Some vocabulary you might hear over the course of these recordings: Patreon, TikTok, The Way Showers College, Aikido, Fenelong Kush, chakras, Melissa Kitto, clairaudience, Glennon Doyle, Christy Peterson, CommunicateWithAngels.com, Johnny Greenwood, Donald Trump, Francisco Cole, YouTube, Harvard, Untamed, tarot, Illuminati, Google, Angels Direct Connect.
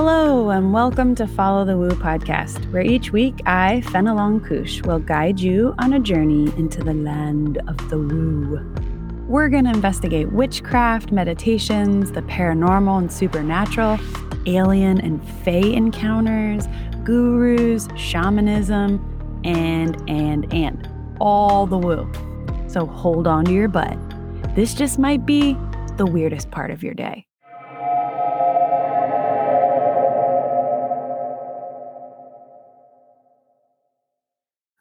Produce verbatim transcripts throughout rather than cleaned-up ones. Hello, and welcome to Follow the Woo podcast, where each week I, Fenelong Kush, will guide you on a journey into the land of the woo. We're going to investigate witchcraft, meditations, the paranormal and supernatural, alien and fae encounters, gurus, shamanism, and, and, and. All the woo. So hold on to your butt. This just might be the weirdest part of your day.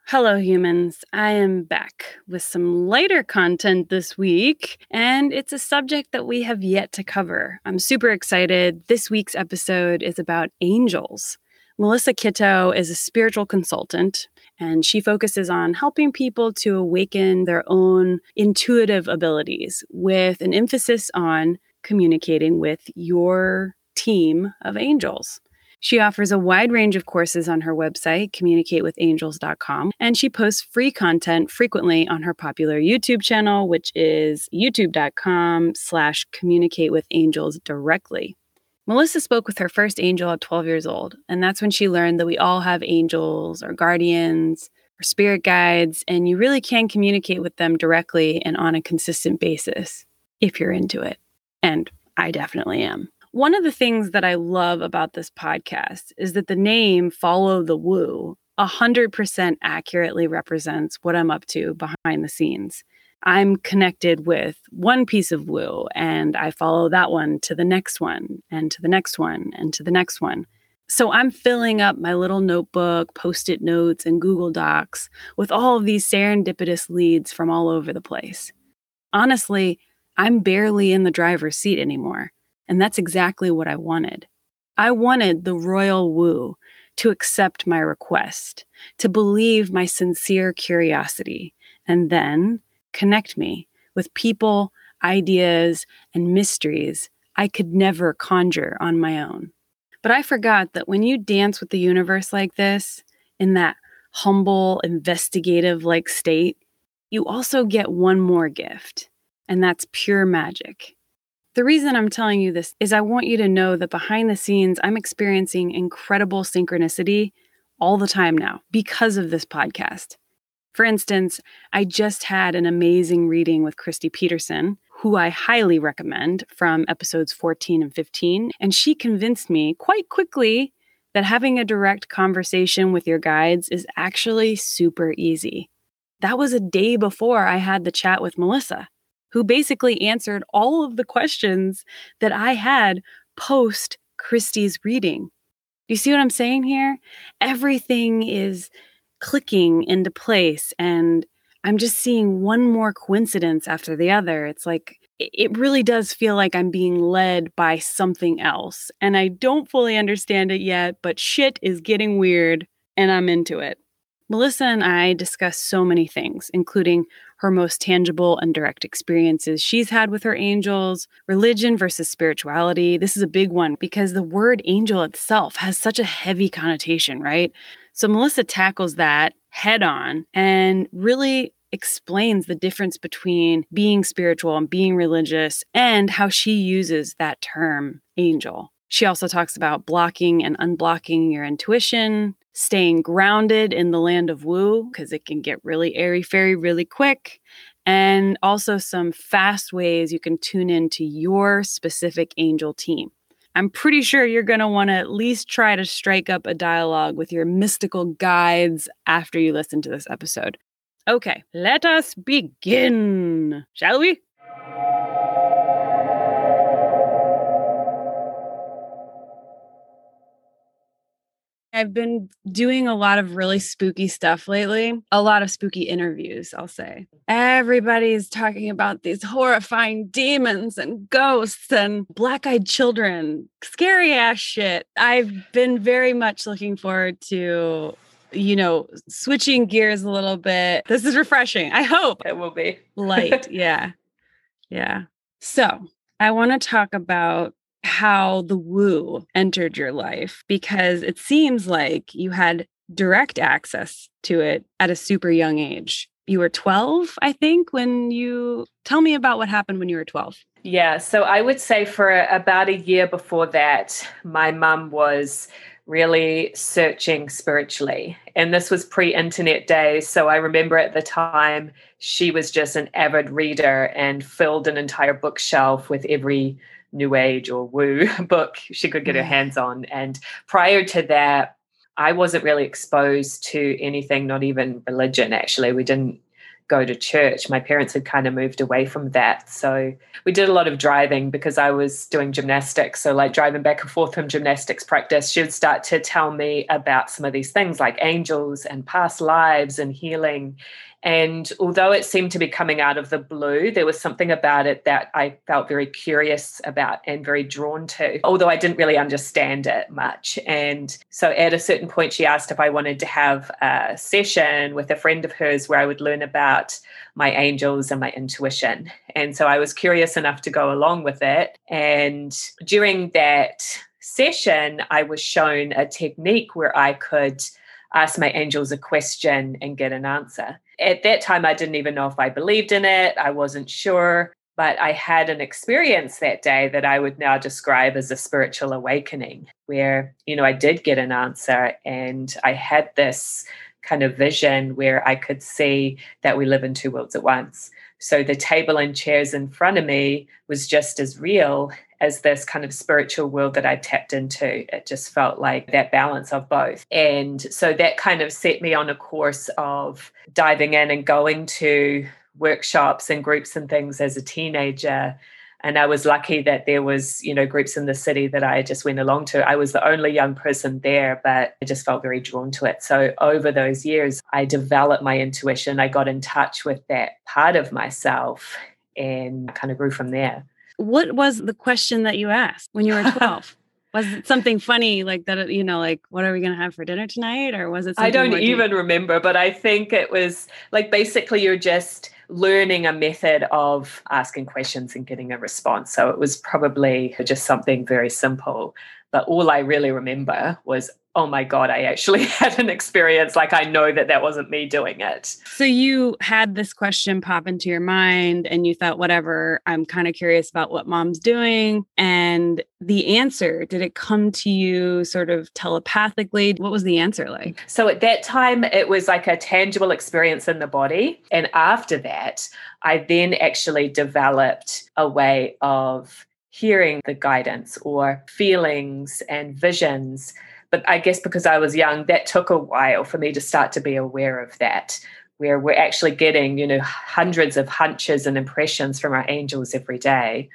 Hello, humans. I am back with some lighter content this week, and it's a subject that we have yet to cover. I'm super excited. This week's episode is about angels. Melissa Kitto is a spiritual consultant, and she focuses on helping people to awaken their own intuitive abilities with an emphasis on communicating with your team of angels. She offers a wide range of courses on her website, communicate with angels dot com, and she posts free content frequently on her popular YouTube channel, which is youtube dot com slash communicate with angels directly. Melissa spoke with her first angel at twelve years old, and that's when she learned that we all have angels or guardians or spirit guides, and you really can communicate with them directly and on a consistent basis if you're into it. And I definitely am. One of the things that I love about this podcast is that the name Follow the Woo one hundred percent accurately represents what I'm up to behind the scenes. I'm connected with one piece of woo, and I follow that one to the next one, and to the next one, and to the next one. So I'm filling up my little notebook, Post-it notes, and Google Docs with all of these serendipitous leads from all over the place. Honestly, I'm barely in the driver's seat anymore. And that's exactly what I wanted. I wanted the royal woo to accept my request, to believe my sincere curiosity, and then connect me with people, ideas, and mysteries I could never conjure on my own. But I forgot that when you dance with the universe like this, in that humble, investigative-like state, you also get one more gift, and that's pure magic. The reason I'm telling you this is I want you to know that behind the scenes, I'm experiencing incredible synchronicity all the time now because of this podcast. For instance, I just had an amazing reading with Christy Peterson, who I highly recommend, from episodes fourteen and fifteen, and she convinced me quite quickly that having a direct conversation with your guides is actually super easy. That was a day before I had the chat with Melissa, who basically answered all of the questions that I had post Christy's reading. You see what I'm saying here? Everything is clicking into place, and I'm just seeing one more coincidence after the other. It's like, it really does feel like I'm being led by something else, and I don't fully understand it yet, but shit is getting weird, and I'm into it. Melissa and I discuss so many things, including her most tangible and direct experiences she's had with her angels, religion versus spirituality. This is a big one because the word angel itself has such a heavy connotation, right? So Melissa tackles that head on and really explains the difference between being spiritual and being religious and how she uses that term angel. She also talks about blocking and unblocking your intuition, staying grounded in the land of woo, because it can get really airy-fairy really quick, and also some fast ways you can tune into your specific angel team. I'm pretty sure you're going to want to at least try to strike up a dialogue with your mystical guides after you listen to this episode. Okay, let us begin, shall we? I've been doing a lot of really spooky stuff lately. A lot of spooky interviews, I'll say. Everybody's talking about these horrifying demons and ghosts and black-eyed children. Scary ass shit. I've been very much looking forward to, you know, switching gears a little bit. This is refreshing. I hope. It will be. Light. Yeah. Yeah. So I want to talk about how the woo entered your life, because it seems like you had direct access to it at a super young age. you were twelve, I think, when you... Tell me about what happened when you were twelve. Yeah, so I would say for a, about a year before that, my mum was really searching spiritually. And this was pre-internet days. So I remember at the time, she was just an avid reader and filled an entire bookshelf with every New Age or woo book she could get her hands on. And prior to that, I wasn't really exposed to anything, not even religion, actually. We didn't go to church. My parents had kind of moved away from that. So we did a lot of driving because I was doing gymnastics. So like driving back and forth from gymnastics practice, she would start to tell me about some of these things like angels and past lives and healing. And although it seemed to be coming out of the blue, there was something about it that I felt very curious about and very drawn to, although I didn't really understand it much. And so at a certain point, she asked if I wanted to have a session with a friend of hers where I would learn about my angels and my intuition. And so I was curious enough to go along with it. And during that session, I was shown a technique where I could ask my angels a question and get an answer. At that time, I didn't even know if I believed in it. I wasn't sure, but I had an experience that day that I would now describe as a spiritual awakening where, you know, I did get an answer and I had this kind of vision where I could see that we live in two worlds at once. So the table and chairs in front of me was just as real as this kind of spiritual world that I tapped into. It just felt like that balance of both. And so that kind of set me on a course of diving in and going to workshops and groups and things as a teenager. And I was lucky that there was, you know, groups in the city that I just went along to. I was the only young person there, but I just felt very drawn to it. So over those years, I developed my intuition. I got in touch with that part of myself and kind of grew from there. What was the question that you asked when you were twelve? Was it something funny like that, you know, like, what are we going to have for dinner tonight? Or was it something I don't even deep? remember, but I think it was like, basically you're just learning a method of asking questions and getting a response. So it was probably just something very simple. But all I really remember was, oh my God, I actually had an experience. Like, I know that that wasn't me doing it. So you had this question pop into your mind and you thought, whatever, I'm kind of curious about what mom's doing. And the answer, did it come to you sort of telepathically? What was the answer like? So at that time, it was like a tangible experience in the body. And after that, I then actually developed a way of hearing the guidance or feelings and visions. But I guess because I was young, that took a while for me to start to be aware of that, where we're actually getting, you know, hundreds of hunches and impressions from our angels every day.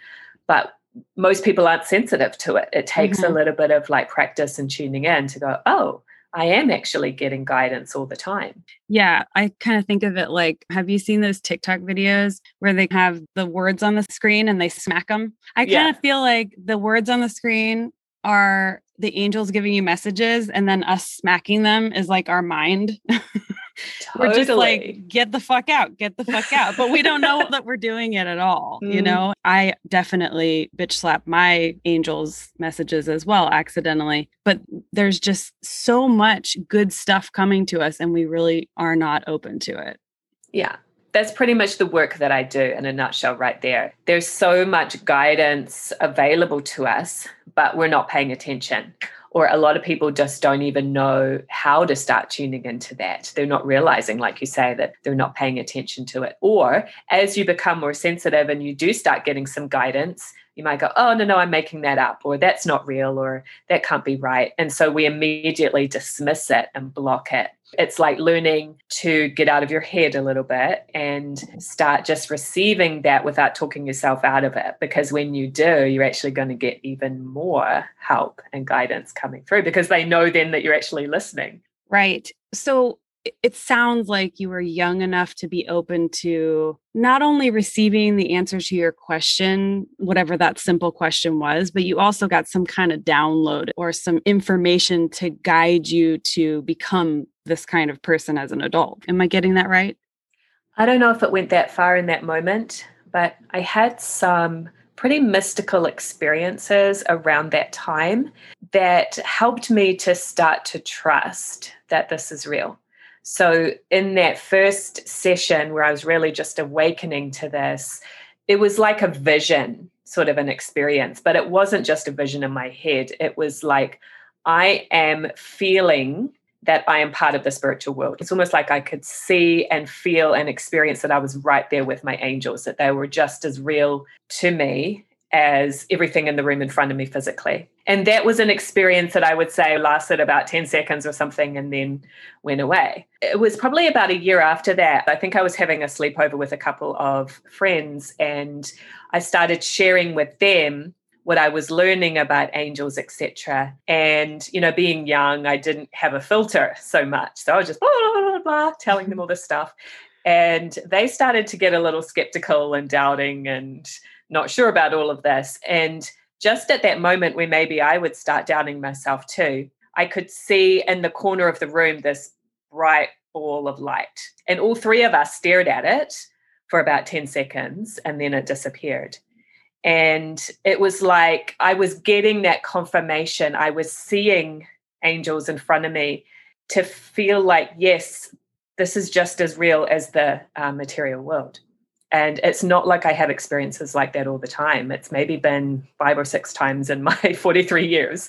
But most people aren't sensitive to it. It takes mm-hmm. a little bit of like practice and tuning in to go, oh, I am actually getting guidance all the time. Yeah, I kind of think of it like, have you seen those TikTok videos where they have the words on the screen and they smack them? I kind yeah. of feel like the words on the screen are the angels giving you messages, and then us smacking them is like our mind. Totally. We're just like, get the fuck out, get the fuck out. But we don't know that we're doing it at all. Mm. You know, I definitely bitch slap my angels messages as well, accidentally. But there's just so much good stuff coming to us and we really are not open to it. Yeah. That's pretty much the work that I do in a nutshell right there. There's so much guidance available to us, but we're not paying attention. Or a lot of people just don't even know how to start tuning into that. They're not realizing, like you say, that they're not paying attention to it. Or as you become more sensitive and you do start getting some guidance, you might go, oh, no, no, I'm making that up, or that's not real, or that can't be right. And so we immediately dismiss it and block it. It's like learning to get out of your head a little bit and start just receiving that without talking yourself out of it. Because when you do, you're actually going to get even more help and guidance coming through because they know then that you're actually listening. Right. So it sounds like you were young enough to be open to not only receiving the answer to your question, whatever that simple question was, but you also got some kind of download or some information to guide you to become this kind of person as an adult. Am I getting that right? I don't know if it went that far in that moment, but I had some pretty mystical experiences around that time that helped me to start to trust that this is real. So in that first session where I was really just awakening to this, it was like a vision, sort of an experience, but it wasn't just a vision in my head. It was like, I am feeling that I am part of the spiritual world. It's almost like I could see and feel and experience that I was right there with my angels, that they were just as real to me as everything in the room in front of me physically. And that was an experience that I would say lasted about ten seconds or something and then went away. It was probably about a year after that. I think I was having a sleepover with a couple of friends, and I started sharing with them what I was learning about angels, et cetera. And, you know, being young, I didn't have a filter so much. So I was just blah, blah, blah, blah, telling them all this stuff. And they started to get a little skeptical and doubting and not sure about all of this. And just at that moment where maybe I would start doubting myself too, I could see in the corner of the room this bright ball of light. And all three of us stared at it for about ten seconds, and then it disappeared. And it was like I was getting that confirmation. I was seeing angels in front of me to feel like, yes, this is just as real as the uh, material world. And it's not like I have experiences like that all the time. It's maybe been five or six times in my forty-three years.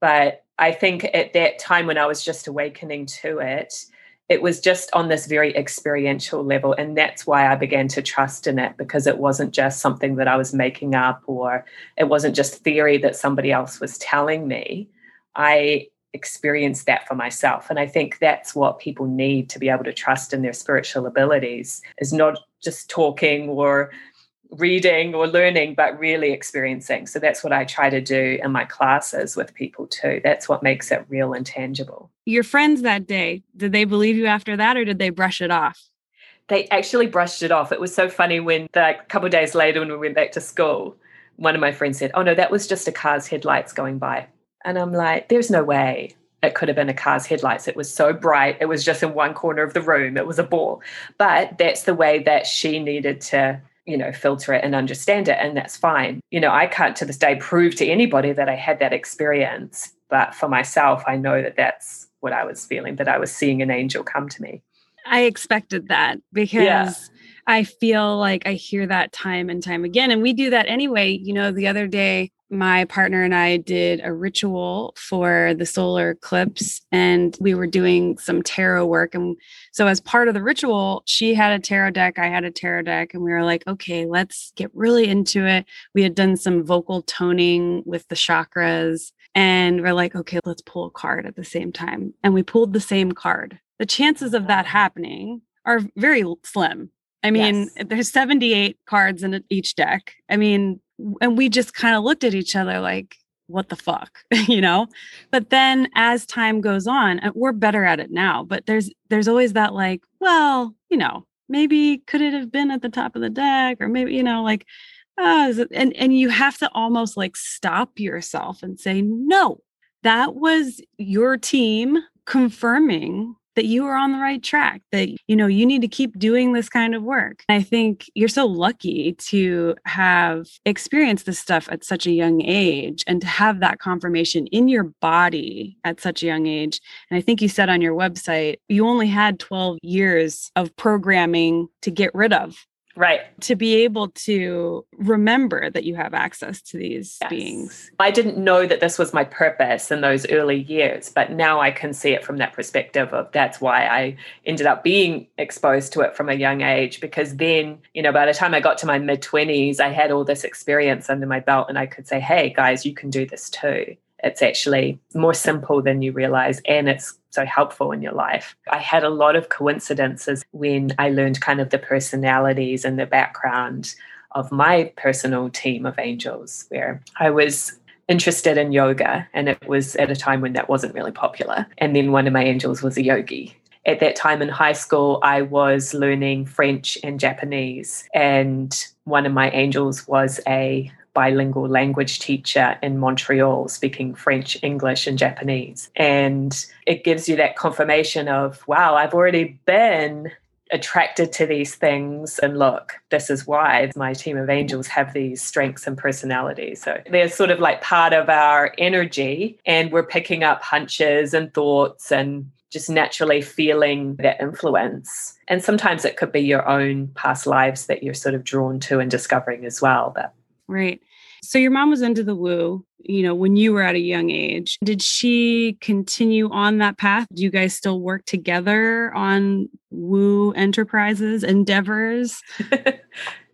But I think at that time when I was just awakening to it, it was just on this very experiential level. And that's why I began to trust in it, because it wasn't just something that I was making up, or it wasn't just theory that somebody else was telling me. I experienced that for myself. And I think that's what people need to be able to trust in their spiritual abilities, is not just talking or reading or learning, but really experiencing. So that's what I try to do in my classes with people too. That's what makes it real and tangible. Your friends that day, did they believe you after that, or did they brush it off? They actually brushed it off. It was so funny when the, a couple of days later when we went back to school, one of my friends said, oh no, that was just a car's headlights going by. And I'm like, there's no way it could have been a car's headlights. It was so bright. It was just in one corner of the room. It was a ball. But that's the way that she needed to, you know, filter it and understand it. And that's fine. You know, I can't to this day prove to anybody that I had that experience. But for myself, I know that that's what I was feeling, that I was seeing an angel come to me. I expected that, because yeah. I feel like I hear that time and time again. And we do that anyway. You know, the other day, my partner and I did a ritual for the solar eclipse, and we were doing some tarot work. And so as part of the ritual, she had a tarot deck, I had a tarot deck, and we were like, okay, let's get really into it. We had done some vocal toning with the chakras, and we're like, okay, let's pull a card at the same time. And we pulled the same card. The chances of that happening are very slim. I mean, yes. There's seventy-eight cards in each deck. I mean, and we just kind of looked at each other like, what the fuck, you know? But then as time goes on, we're better at it now, but there's, there's always that like, well, you know, maybe could it have been at the top of the deck, or maybe, you know, like, oh, is it, and, and you have to almost like stop yourself and say, no, that was your team confirming that you are on the right track, that, you know, you need to keep doing this kind of work. I think you're so lucky to have experienced this stuff at such a young age, and to have that confirmation in your body at such a young age. And I think you said on your website, you only had twelve years of programming to get rid of. Right. To be able to remember that you have access to these yes. beings. I didn't know that this was my purpose in those early years, but now I can see it from that perspective of that's why I ended up being exposed to it from a young age, because then, you know, by the time I got to my mid-twenties, I had all this experience under my belt, and I could say, hey, guys, you can do this too. It's actually more simple than you realize, and it's so helpful in your life. I had a lot of coincidences when I learned kind of the personalities and the background of my personal team of angels, where I was interested in yoga, and it was at a time when that wasn't really popular. And then one of my angels was a yogi. At that time in high school, I was learning French and Japanese, and one of my angels was a bilingual language teacher in Montreal, speaking French, English, and Japanese. And it gives you that confirmation of, wow, I've already been attracted to these things. And look, this is why my team of angels have these strengths and personalities. So they're sort of like part of our energy, and we're picking up hunches and thoughts and just naturally feeling that influence. And sometimes it could be your own past lives that you're sort of drawn to and discovering as well. But right. So your mom was into the woo, you know, when you were at a young age. Did she continue on that path? Do you guys still work together on woo enterprises, endeavors?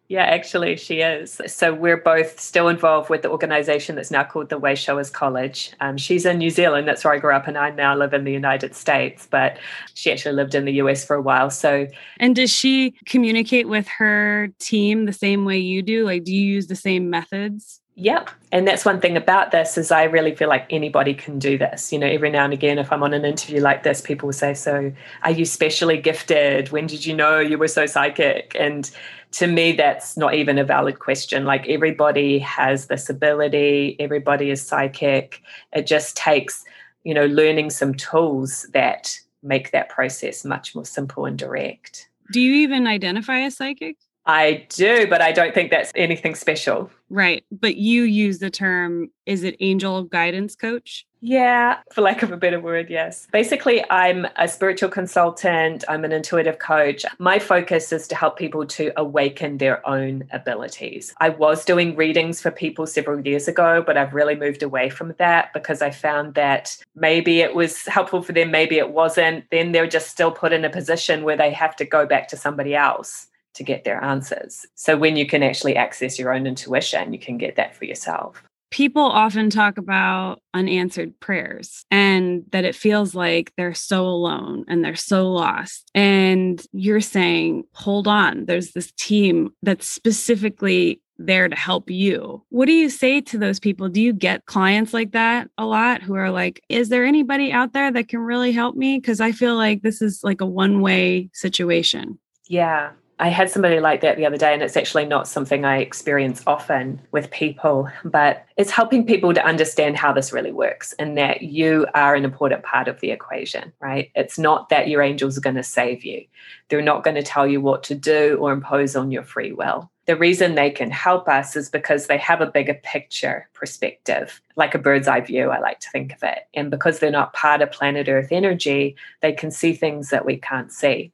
Yeah, actually she is. So we're both still involved with the organization that's now called The Way Showers College. Um, she's in New Zealand. That's where I grew up, and I now live in the United States, but she actually lived in the U S for a while. So, and does she communicate with her team the same way you do? Like, do you use the same methods? Yep. And that's one thing about this is I really feel like anybody can do this. You know, every now and again, if I'm on an interview like this, people will say, so are you specially gifted? When did you know you were so psychic? And to me, that's not even a valid question. Like, everybody has this ability. Everybody is psychic. It just takes, you know, learning some tools that make that process much more simple and direct. Do you even identify as psychic? I do, but I don't think that's anything special. Right. But you use the term, is it angel guidance coach? Yeah, for lack of a better word, yes. Basically, I'm a spiritual consultant. I'm an intuitive coach. My focus is to help people to awaken their own abilities. I was doing readings for people several years ago, but I've really moved away from that because I found that maybe it was helpful for them, maybe it wasn't. Then they're just still put in a position where they have to go back to somebody else to get their answers. So when you can actually access your own intuition, you can get that for yourself. People often talk about unanswered prayers and that it feels like they're so alone and they're so lost. And you're saying, hold on, there's this team that's specifically there to help you. What do you say to those people? Do you get clients like that a lot who are like, is there anybody out there that can really help me? Because I feel like this is like a one-way situation. Yeah. I had somebody like that the other day, and it's actually not something I experience often with people, but it's helping people to understand how this really works and that you are an important part of the equation, right? It's not that your angels are going to save you. They're not going to tell you what to do or impose on your free will. The reason they can help us is because they have a bigger picture perspective, like a bird's eye view, I like to think of it. And because they're not part of planet Earth energy, they can see things that we can't see.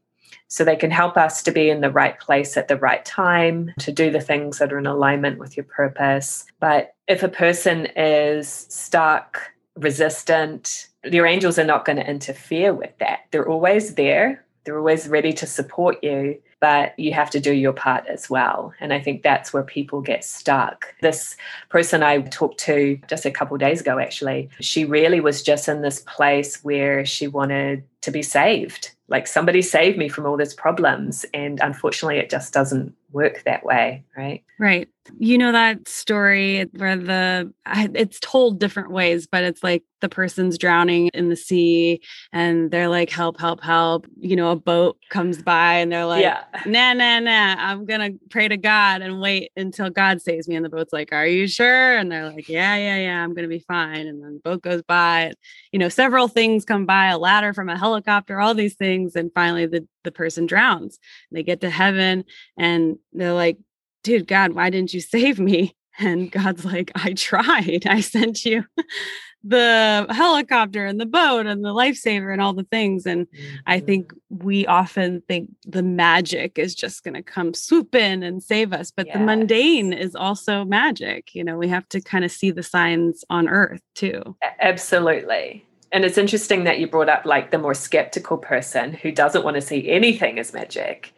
So they can help us to be in the right place at the right time, to do the things that are in alignment with your purpose. But if a person is stuck, resistant, your angels are not going to interfere with that. They're always there. They're always ready to support you, but you have to do your part as well. And I think that's where people get stuck. This person I talked to just a couple of days ago, actually, she really was just in this place where she wanted to be saved. Like, somebody saved me from all these problems. And unfortunately, it just doesn't work that way, right? Right. You know that story where the, it's told different ways, but it's like the person's drowning in the sea and they're like, help, help, help. You know, a boat comes by and they're like, yeah. nah, nah, nah, I'm going to pray to God and wait until God saves me. And the boat's like, are you sure? And they're like, yeah, yeah, yeah, I'm going to be fine. And then the boat goes by, you know, several things come by, a ladder from a helicopter, all these things. And finally the, the person drowns. They get to heaven and they're like, dude, God, why didn't you save me? And God's like, I tried. I sent you the helicopter and the boat and the lifesaver and all the things. And mm-hmm. I think we often think the magic is just going to come swoop in and save us. But yes. The mundane is also magic. You know, we have to kind of see the signs on earth too. Absolutely. And it's interesting that you brought up like the more skeptical person who doesn't want to see anything as magic.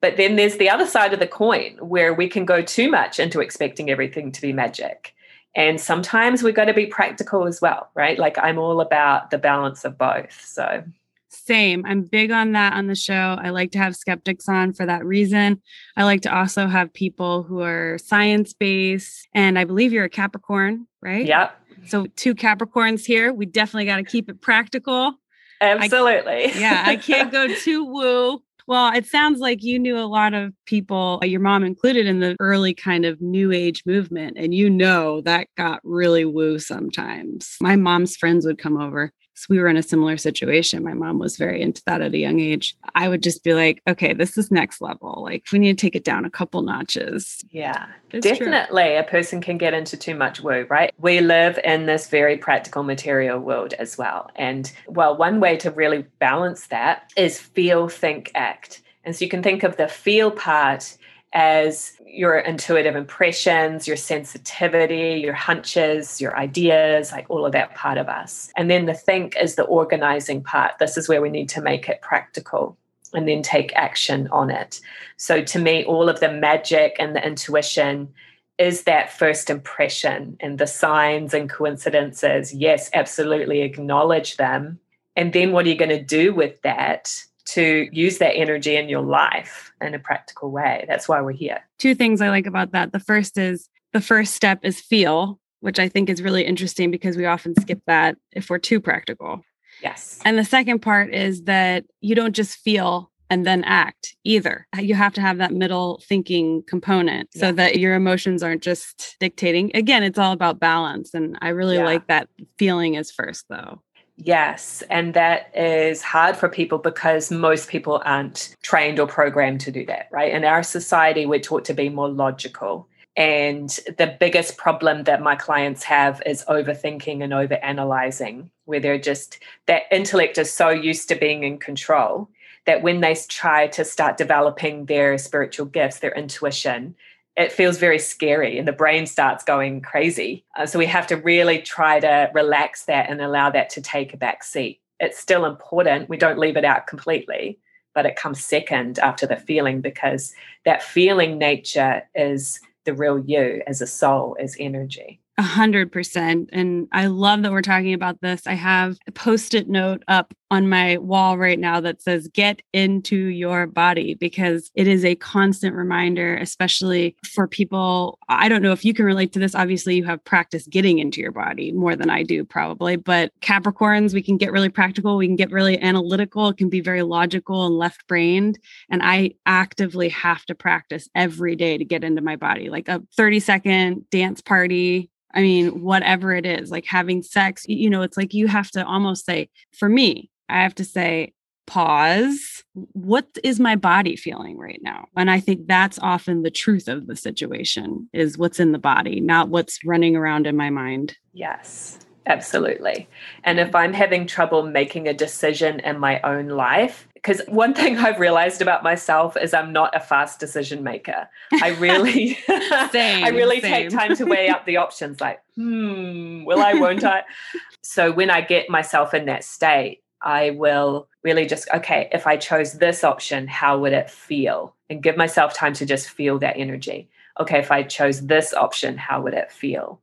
But then there's the other side of the coin where we can go too much into expecting everything to be magic. And sometimes we've got to be practical as well, right? Like, I'm all about the balance of both. So same. I'm big on that on the show. I like to have skeptics on for that reason. I like to also have people who are science-based, and I believe you're a Capricorn, right? Yep. So two Capricorns here. We definitely got to keep it practical. Absolutely. I, yeah. I can't go too woo. Well, it sounds like you knew a lot of people, your mom included, in the early kind of new age movement. And you know, that got really woo sometimes. My mom's friends would come over So we were in a similar situation. My mom was very into that at a young age. I would just be like, okay, this is next level. Like we need to take it down a couple notches. Yeah, it's definitely true. A person can get into too much woo, right? We live in this very practical material world as well. And well, one way to really balance that is feel, think, act. And so you can think of the feel part as your intuitive impressions, your sensitivity, your hunches, your ideas, like all of that part of us. And then the think is the organizing part. This is where we need to make it practical and then take action on it. So to me, all of the magic and the intuition is that first impression and the signs and coincidences. Yes, absolutely acknowledge them. And then what are you going to do with that to use that energy in your life in a practical way? That's why we're here. Two things I like about that. The first is the first step is feel, which I think is really interesting because we often skip that if we're too practical. Yes. And the second part is that you don't just feel and then act either. You have to have that middle thinking component so yeah. that your emotions aren't just dictating. Again, it's all about balance. And I really yeah. like that feeling is first though. Yes. And that is hard for people because most people aren't trained or programmed to do that, right? In our society, we're taught to be more logical. And the biggest problem that my clients have is overthinking and overanalyzing, where they're just, that intellect is so used to being in control that when they try to start developing their spiritual gifts, their intuition, it feels very scary and the brain starts going crazy. Uh, so we have to really try to relax that and allow that to take a back seat. It's still important. We don't leave it out completely, but it comes second after the feeling because that feeling nature is the real you as a soul, as energy. A hundred percent. And I love that we're talking about this. I have a post-it note up on my wall right now that says, get into your body, because it is a constant reminder, especially for people. I don't know if you can relate to this. Obviously, you have practiced getting into your body more than I do probably, but Capricorns, we can get really practical. We can get really analytical. It can be very logical and left-brained. And I actively have to practice every day to get into my body, like a thirty second dance party. I mean, whatever it is, like having sex, you know, it's like you have to almost say, for me, I have to say, pause. What is my body feeling right now? And I think that's often the truth of the situation is what's in the body, not what's running around in my mind. Yes, absolutely. And if I'm having trouble making a decision in my own life, because one thing I've realized about myself is I'm not a fast decision maker. I really, same, I really same. take time to weigh up the options like, hmm, will I, won't I? So when I get myself in that state, I will really just, okay, if I chose this option, how would it feel? And give myself time to just feel that energy. Okay, if I chose this option, how would it feel?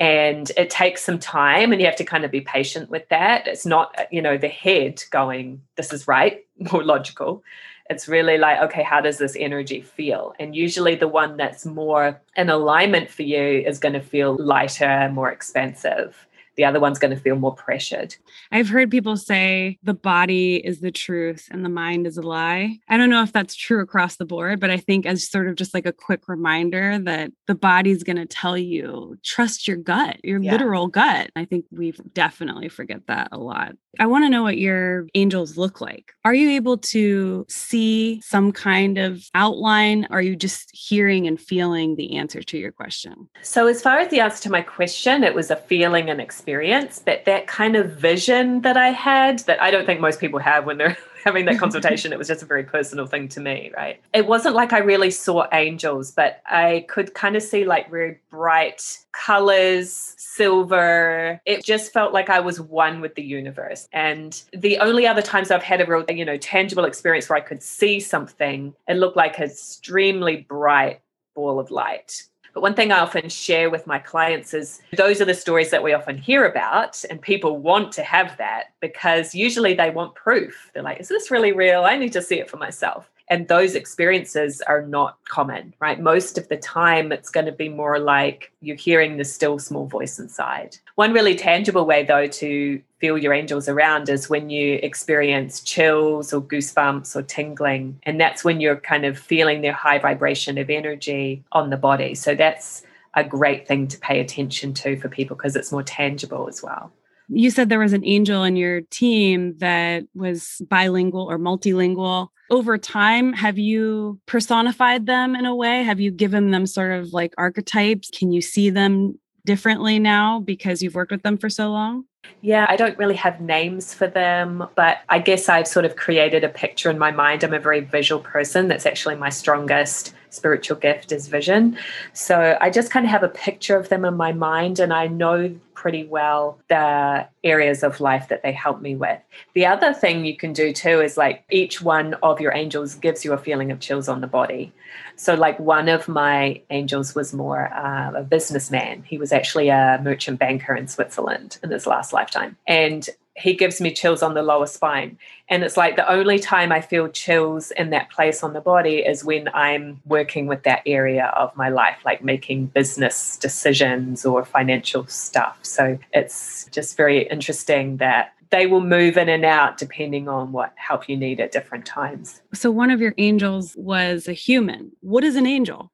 And it takes some time and you have to kind of be patient with that. It's not, you know, the head going, this is right, more logical. It's really like, okay, how does this energy feel? And usually the one that's more in alignment for you is going to feel lighter, more expansive. The other one's going to feel more pressured. I've heard people say the body is the truth and the mind is a lie. I don't know if that's true across the board, but I think as sort of just like a quick reminder that the body's going to tell you, trust your gut, your yeah. literal gut. I think we definitely forget that a lot. I want to know what your angels look like. Are you able to see some kind of outline? Or are you just hearing and feeling the answer to your question? So as far as the answer to my question, it was a feeling and experience. experience, but that kind of vision that I had that I don't think most people have when they're having that consultation, it was just a very personal thing to me, right? It wasn't like I really saw angels, but I could kind of see like very bright colors, silver. It just felt like I was one with the universe. And the only other times I've had a real, you know, tangible experience where I could see something, it looked like an extremely bright ball of light. But one thing I often share with my clients is those are the stories that we often hear about, and people want to have that because usually they want proof. They're like, is this really real? I need to see it for myself. And those experiences are not common, right? Most of the time, it's going to be more like you're hearing the still small voice inside. One really tangible way, though, to feel your angels around is when you experience chills or goosebumps or tingling. And that's when you're kind of feeling their high vibration of energy on the body. So that's a great thing to pay attention to for people because it's more tangible as well. You said there was an angel in your team that was bilingual or multilingual. Over time, have you personified them in a way? Have you given them sort of like archetypes? Can you see them differently now because you've worked with them for so long? Yeah, I don't really have names for them, but I guess I've sort of created a picture in my mind. I'm a very visual person. That's actually my strongest spiritual gift is vision. So I just kind of have a picture of them in my mind, and I know pretty well the areas of life that they help me with. The other thing you can do too is like each one of your angels gives you a feeling of chills on the body. So like one of my angels was more uh, a businessman. He was actually a merchant banker in Switzerland in his last lifetime. And he gives me chills on the lower spine. And it's like the only time I feel chills in that place on the body is when I'm working with that area of my life, like making business decisions or financial stuff. So it's just very interesting that they will move in and out depending on what help you need at different times. So one of your angels was a human. What is an angel?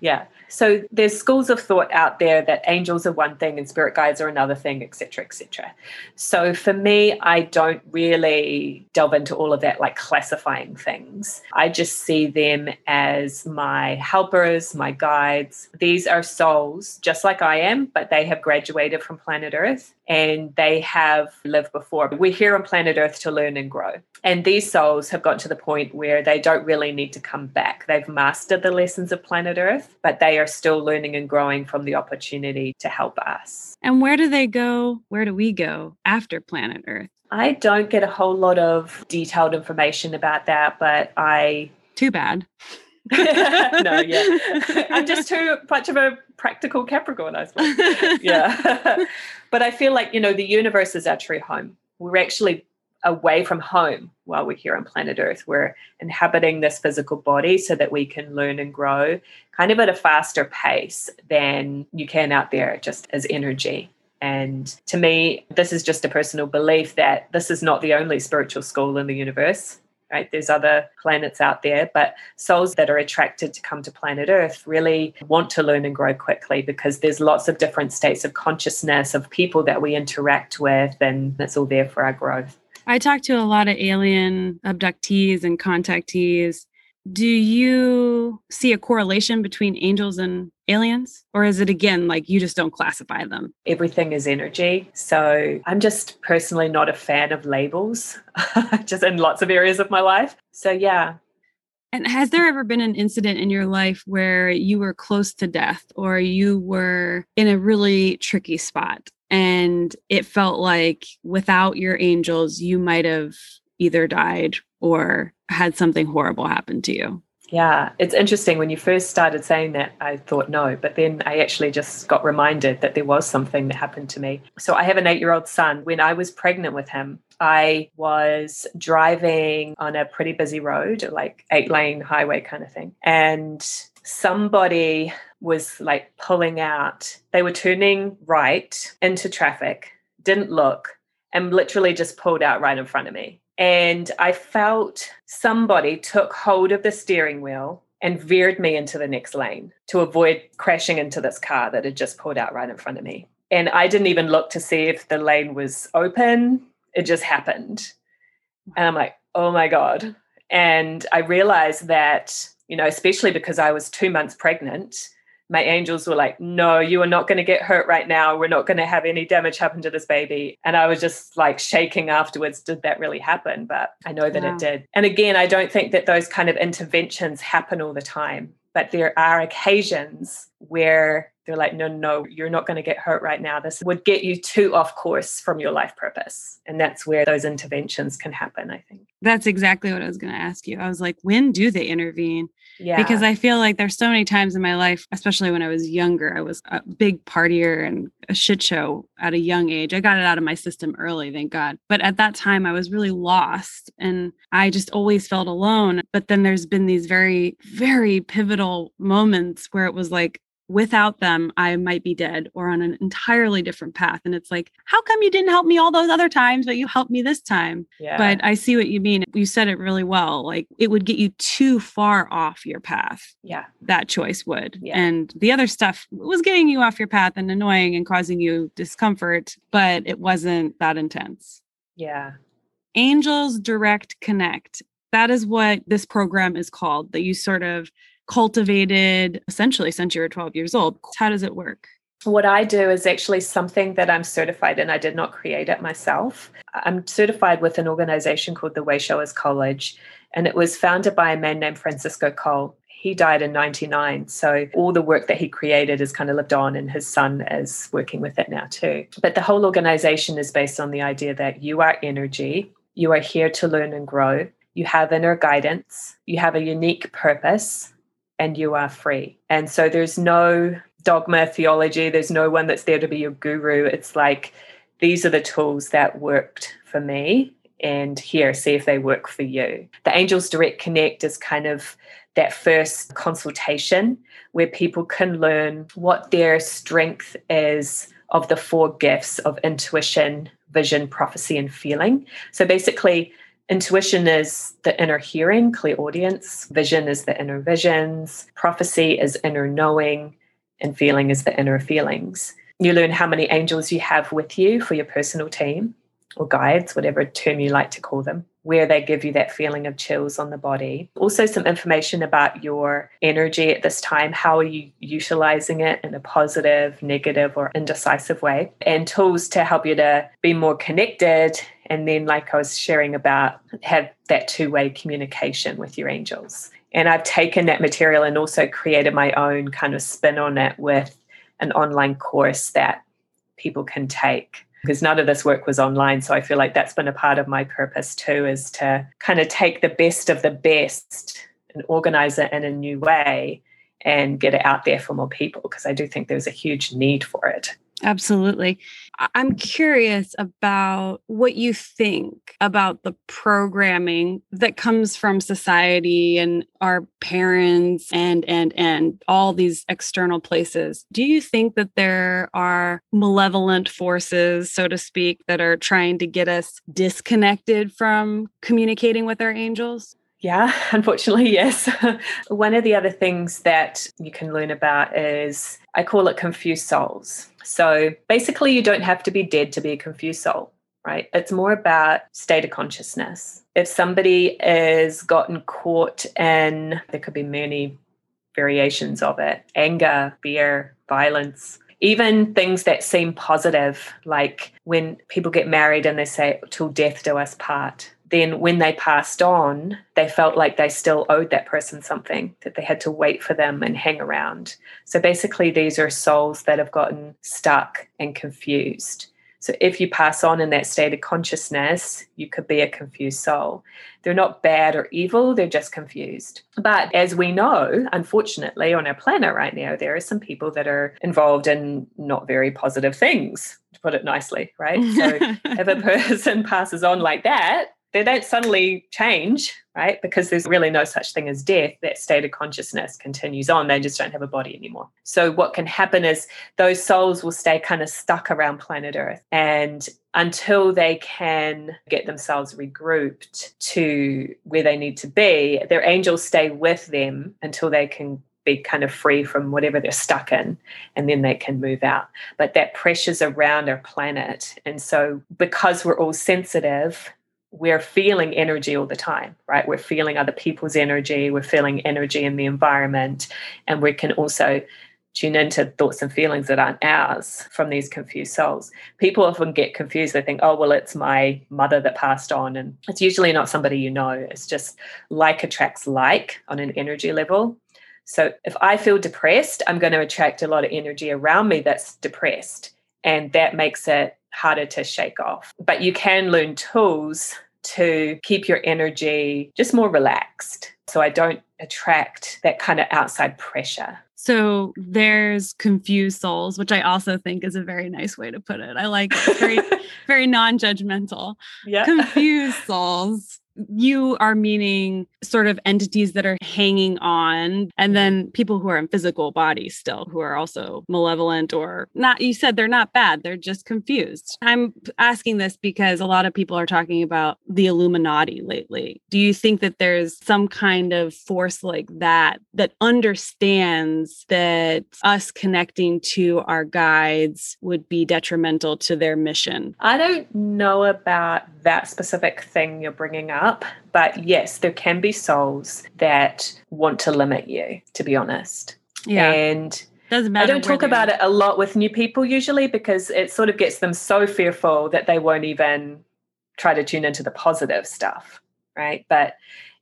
Yeah. So there's schools of thought out there that angels are one thing and spirit guides are another thing, et cetera, et cetera. So for me, I don't really delve into all of that, like classifying things. I just see them as my helpers, my guides. These are souls just like I am, but they have graduated from planet Earth and they have lived before. We're here on planet Earth to learn and grow. And these souls have got to the point where they don't really need to come back. They've mastered the lessons of planet Earth, but they are still learning and growing from the opportunity to help us. And where do they go? Where do we go after planet Earth? I don't get a whole lot of detailed information about that, but I... Too bad. No, yeah. I'm just too much of a practical Capricorn, I suppose. Yeah. But I feel like, you know, the universe is our true home. We're actually away from home while we're here on planet Earth. We're inhabiting this physical body so that we can learn and grow kind of at a faster pace than you can out there just as energy. And to me, this is just a personal belief that this is not the only spiritual school in the universe, right? There's other planets out there, but souls that are attracted to come to planet Earth really want to learn and grow quickly because there's lots of different states of consciousness of people that we interact with, and that's all there for our growth. I talk to a lot of alien abductees and contactees. Do you see a correlation between angels and aliens? Or is it, again, like you just don't classify them? Everything is energy. So I'm just personally not a fan of labels, just in lots of areas of my life. So yeah. And has there ever been an incident in your life where you were close to death or you were in a really tricky spot? And it felt like without your angels, you might have either died or had something horrible happen to you. Yeah, it's interesting. When you first started saying that, I thought no, but then I actually just got reminded that there was something that happened to me. So I have an eight-year-old son. When I was pregnant with him, I was driving on a pretty busy road, like eight-lane highway kind of thing. And somebody was like pulling out. They were turning right into traffic, didn't look, and literally just pulled out right in front of me. And I felt somebody took hold of the steering wheel and veered me into the next lane to avoid crashing into this car that had just pulled out right in front of me. And I didn't even look to see if the lane was open. It just happened. And I'm like, oh my God. And I realized that, you know, especially because I was two months pregnant, my angels were like, no, you are not going to get hurt right now. We're not going to have any damage happen to this baby. And I was just like shaking afterwards. Did that really happen? But I know that Wow. It did. And again, I don't think that those kind of interventions happen all the time. But there are occasions where they're like, no, no, you're not going to get hurt right now. This would get you too off course from your life purpose. And that's where those interventions can happen, I think. That's exactly what I was going to ask you. I was like, when do they intervene? Yeah. Because I feel like there's so many times in my life, especially when I was younger, I was a big partier and a shit show at a young age. I got it out of my system early, thank God. But at that time, I was really lost and I just always felt alone. But then there's been these very, very pivotal moments where it was like, without them, I might be dead or on an entirely different path. And it's like, how come you didn't help me all those other times, but you helped me this time? Yeah. But I see what you mean. You said it really well. Like, it would get you too far off your path. Yeah. That choice would. Yeah. And the other stuff was getting you off your path and annoying and causing you discomfort, but it wasn't that intense. Yeah. Angels Direct Connect. That is what this program is called, that you sort of cultivated essentially since you were twelve years old. How does it work? What I do is actually something that I'm certified in. I did not create it myself. I'm certified with an organization called The Way Showers College, and it was founded by a man named Francisco Cole. He died in ninety-nine. So all the work that he created is kind of lived on, and his son is working with it now too. But the whole organization is based on the idea that you are energy, you are here to learn and grow, you have inner guidance, you have a unique purpose, and you are free. And so there's no dogma theology. There's no one that's there to be your guru. It's like, these are the tools that worked for me, and here, see if they work for you. The Angels Direct Connect is kind of that first consultation where people can learn what their strength is of the four gifts of intuition, vision, prophecy, and feeling. So basically, intuition is the inner hearing, clairaudience. Vision is the inner visions. Prophecy is inner knowing. And feeling is the inner feelings. You learn how many angels you have with you for your personal team or guides, whatever term you like to call them, where they give you that feeling of chills on the body. Also some information about your energy at this time. How are you utilizing it in a positive, negative, or indecisive way? And tools to help you to be more connected. And then, like I was sharing about, have that two-way communication with your angels. And I've taken that material and also created my own kind of spin on it with an online course that people can take, because none of this work was online. So I feel like that's been a part of my purpose too, is to kind of take the best of the best and organize it in a new way and get it out there for more people, because I do think there's a huge need for it. Absolutely. I'm curious about what you think about the programming that comes from society and our parents and, and, and all these external places. Do you think that there are malevolent forces, so to speak, that are trying to get us disconnected from communicating with our angels? Yeah, unfortunately, yes. One of the other things that you can learn about is, I call it confused souls. So basically, you don't have to be dead to be a confused soul, right? It's more about state of consciousness. If somebody has gotten caught in, there could be many variations of it, anger, fear, violence, even things that seem positive, like when people get married and they say, till death do us part. Then when they passed on, they felt like they still owed that person something, that they had to wait for them and hang around. So basically, these are souls that have gotten stuck and confused. So if you pass on in that state of consciousness, you could be a confused soul. They're not bad or evil, they're just confused. But as we know, unfortunately, on our planet right now, there are some people that are involved in not very positive things, to put it nicely, right? So if a person passes on like that, they don't suddenly change, right? Because there's really no such thing as death. That state of consciousness continues on. They just don't have a body anymore. So what can happen is those souls will stay kind of stuck around planet Earth, and until they can get themselves regrouped to where they need to be, their angels stay with them until they can be kind of free from whatever they're stuck in, and then they can move out. But that pressure's around our planet. And so because we're all sensitive, we're feeling energy all the time, right? We're feeling other people's energy. We're feeling energy in the environment. And we can also tune into thoughts and feelings that aren't ours from these confused souls. People often get confused. They think, oh, well, it's my mother that passed on. And it's usually not somebody you know. It's just like attracts like on an energy level. So if I feel depressed, I'm going to attract a lot of energy around me that's depressed. And that makes it harder to shake off. But you can learn tools to keep your energy just more relaxed, so I don't attract that kind of outside pressure. So there's confused souls, which I also think is a very nice way to put it. I like it. Very, very non-judgmental. Yeah. Confused souls. You are meaning sort of entities that are hanging on, and then people who are in physical bodies still, who are also malevolent or not. You said they're not bad. They're just confused. I'm asking this because a lot of people are talking about the Illuminati lately. Do you think that there's some kind of force like that, that understands that us connecting to our guides would be detrimental to their mission? I don't know about that specific thing you're bringing up. Up, but yes, there can be souls that want to limit you, to be honest. Yeah. And doesn't matter. I don't talk about it a lot with new people usually, because it sort of gets them so fearful that they won't even try to tune into the positive stuff, right? But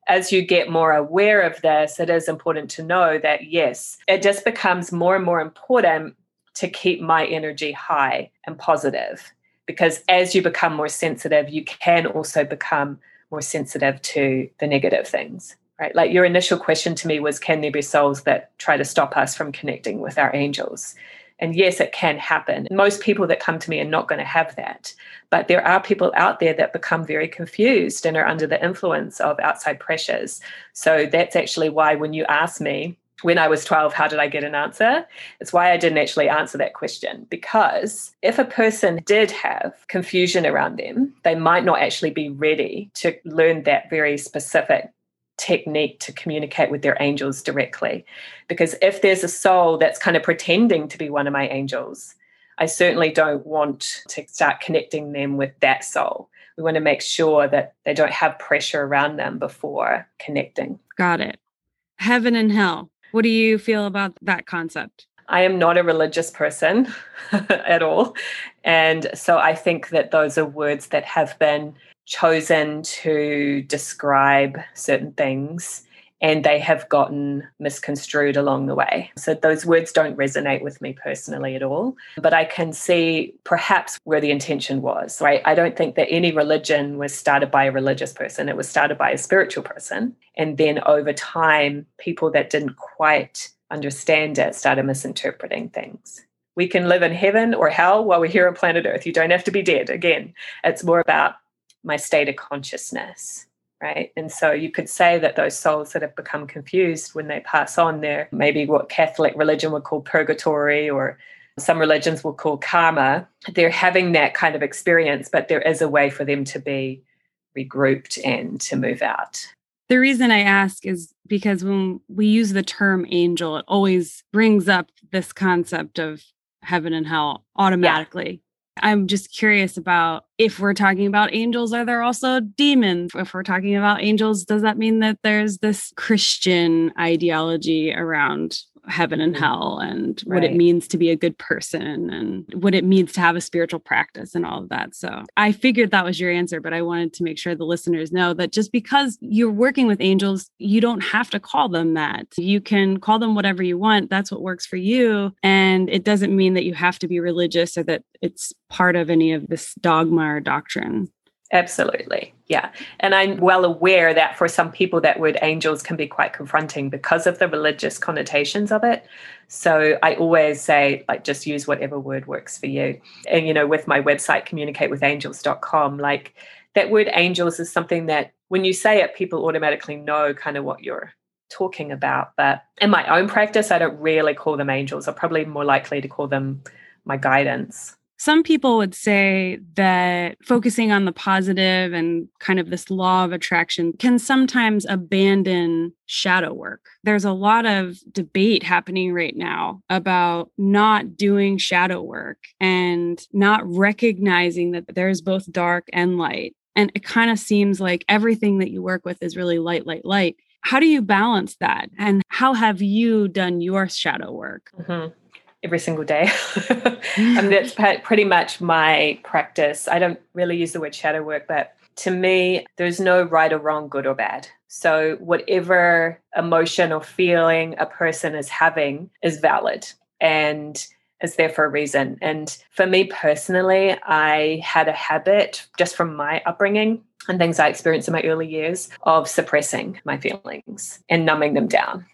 as you get more aware of this, it is important to know that, yes, it just becomes more and more important to keep my energy high and positive, because as you become more sensitive, you can also become more sensitive to the negative things, right? Like your initial question to me was, can there be souls that try to stop us from connecting with our angels? And yes, it can happen. Most people that come to me are not going to have that. But there are people out there that become very confused and are under the influence of outside pressures. So that's actually why when you ask me, when I was twelve, how did I get an answer? It's why I didn't actually answer that question, because if a person did have confusion around them, they might not actually be ready to learn that very specific technique to communicate with their angels directly. Because if there's a soul that's kind of pretending to be one of my angels, I certainly don't want to start connecting them with that soul. We want to make sure that they don't have pressure around them before connecting. Got it. Heaven and hell. What do you feel about that concept? I am not a religious person at all. And so I think that those are words that have been chosen to describe certain things, and they have gotten misconstrued along the way. So those words don't resonate with me personally at all. But I can see perhaps where the intention was, right? I don't think that any religion was started by a religious person. It was started by a spiritual person. And then over time, people that didn't quite understand it started misinterpreting things. We can live in heaven or hell while we're here on planet Earth. You don't have to be dead. Again, it's more about my state of consciousness. Right. And so you could say that those souls that have become confused when they pass on, they're maybe what Catholic religion would call purgatory, or some religions will call karma. They're having that kind of experience, but there is a way for them to be regrouped and to move out. The reason I ask is because when we use the term angel, it always brings up this concept of heaven and hell automatically. Yeah. I'm just curious about, if we're talking about angels, are there also demons? If we're talking about angels, does that mean that there's this Christian ideology around heaven and hell, and right, what it means to be a good person, and what it means to have a spiritual practice and all of that? So I figured that was your answer, but I wanted to make sure the listeners know that just because you're working with angels, you don't have to call them that. You can call them whatever you want. That's what works for you. And it doesn't mean that you have to be religious or that it's part of any of this dogma or doctrine. Absolutely. Yeah. And I'm well aware that for some people that word angels can be quite confronting because of the religious connotations of it. So I always say, like, just use whatever word works for you. And, you know, with my website, communicate with angels dot com, like that word angels is something that when you say it, people automatically know kind of what you're talking about. But in my own practice, I don't really call them angels. I'm probably more likely to call them my guidance. Some people would say that focusing on the positive and kind of this law of attraction can sometimes abandon shadow work. There's a lot of debate happening right now about not doing shadow work and not recognizing that there's both dark and light. And it kind of seems like everything that you work with is really light, light, light. How do you balance that? And how have you done your shadow work? Mm-hmm. Every single day. And that's pretty much my practice. I don't really use the word shadow work, but to me, there's no right or wrong, good or bad. So whatever emotion or feeling a person is having is valid and is there for a reason. And for me personally, I had a habit just from my upbringing and things I experienced in my early years of suppressing my feelings and numbing them down.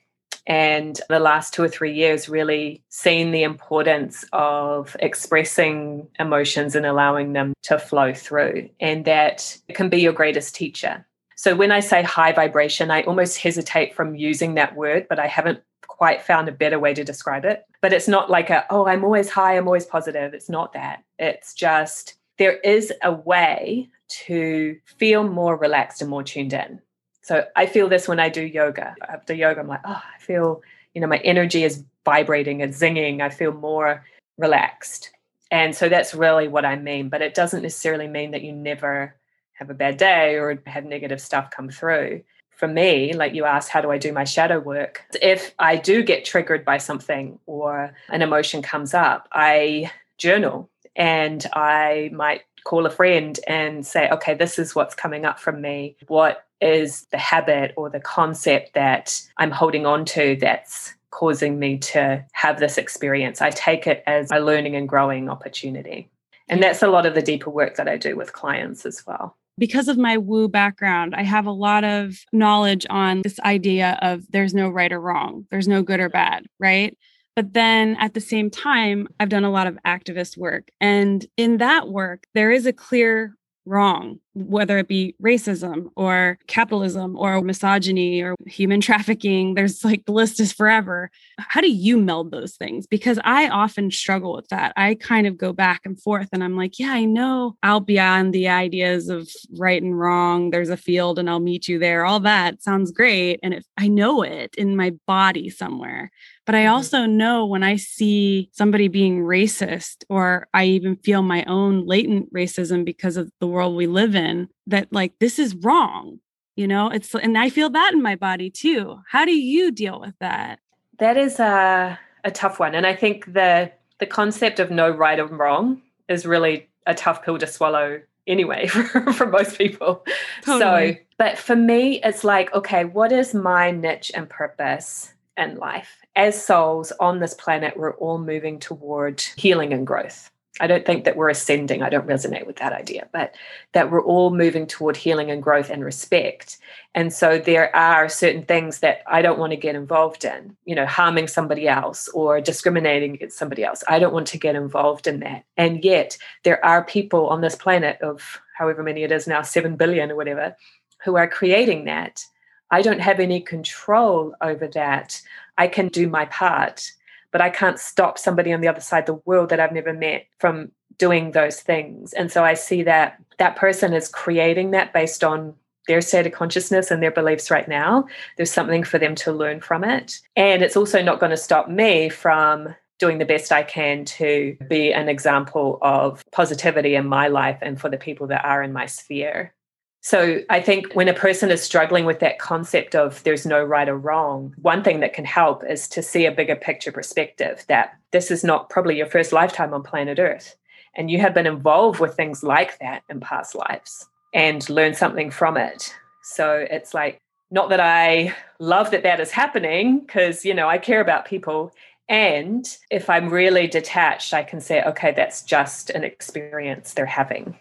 And the last two or three years really seen the importance of expressing emotions and allowing them to flow through, and that it can be your greatest teacher. So when I say high vibration, I almost hesitate from using that word, but I haven't quite found a better way to describe it. But it's not like a, oh, I'm always high, I'm always positive. It's not that. It's just there is a way to feel more relaxed and more tuned in. So I feel this when I do yoga. After yoga, I'm like, oh, I feel, you know, my energy is vibrating, it's zinging. I feel more relaxed. And so that's really what I mean. But it doesn't necessarily mean that you never have a bad day or have negative stuff come through. For me, like you asked, how do I do my shadow work? If I do get triggered by something or an emotion comes up, I journal and I might call a friend and say, okay, this is what's coming up from me. What is the habit or the concept that I'm holding on to that's causing me to have this experience? I take it as a learning and growing opportunity. And that's a lot of the deeper work that I do with clients as well. Because of my woo background, I have a lot of knowledge on this idea of there's no right or wrong. There's no good or bad, right? But then at the same time, I've done a lot of activist work. And in that work, there is a clear wrong, whether it be racism or capitalism or misogyny or human trafficking. There's like the list is forever. How do you meld those things? Because I often struggle with that. I kind of go back and forth and I'm like, yeah, I know I'll be on the ideas of right and wrong. There's a field and I'll meet you there. All that sounds great. And if I know it in my body somewhere, but I also know when I see somebody being racist, or I even feel my own latent racism because of the world we live in, that like, this is wrong, you know, it's, and I feel that in my body too. How do you deal with that? That is a, a tough one. And I think the, the concept of no right or wrong is really a tough pill to swallow anyway, for, for most people. Totally. So, but for me, it's like, okay, what is my niche and purpose in life? As souls on this planet, we're all moving toward healing and growth. I don't think that we're ascending. I don't resonate with that idea, but that we're all moving toward healing and growth and respect. And so there are certain things that I don't want to get involved in, you know, harming somebody else or discriminating against somebody else. I don't want to get involved in that. And yet there are people on this planet of however many it is now, seven billion or whatever, who are creating that. I don't have any control over that. I can do my part, but I can't stop somebody on the other side of the world that I've never met from doing those things. And so I see that that person is creating that based on their state of consciousness and their beliefs right now. There's something for them to learn from it. And it's also not going to stop me from doing the best I can to be an example of positivity in my life and for the people that are in my sphere. So I think when a person is struggling with that concept of there's no right or wrong, one thing that can help is to see a bigger picture perspective that this is not probably your first lifetime on planet Earth. And you have been involved with things like that in past lives and learn something from it. So it's like, not that I love that that is happening because, you know, I care about people. And if I'm really detached, I can say, okay, that's just an experience they're having.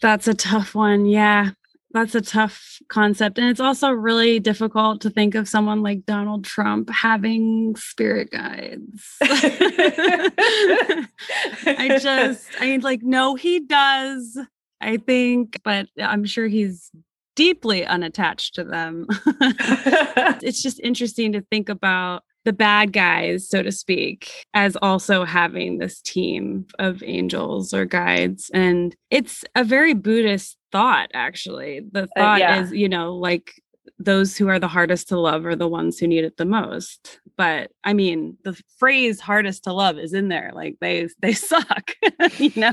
That's a tough one. Yeah. That's a tough concept. And it's also really difficult to think of someone like Donald Trump having spirit guides. I just, I like, no, he does, I think, but I'm sure he's deeply unattached to them. It's just interesting to think about the bad guys, so to speak, as also having this team of angels or guides. And it's a very Buddhist thought, actually. The thought uh, yeah. is, you know, like those who are the hardest to love are the ones who need it the most. But I mean, the phrase hardest to love is in there. Like they, they suck, you know,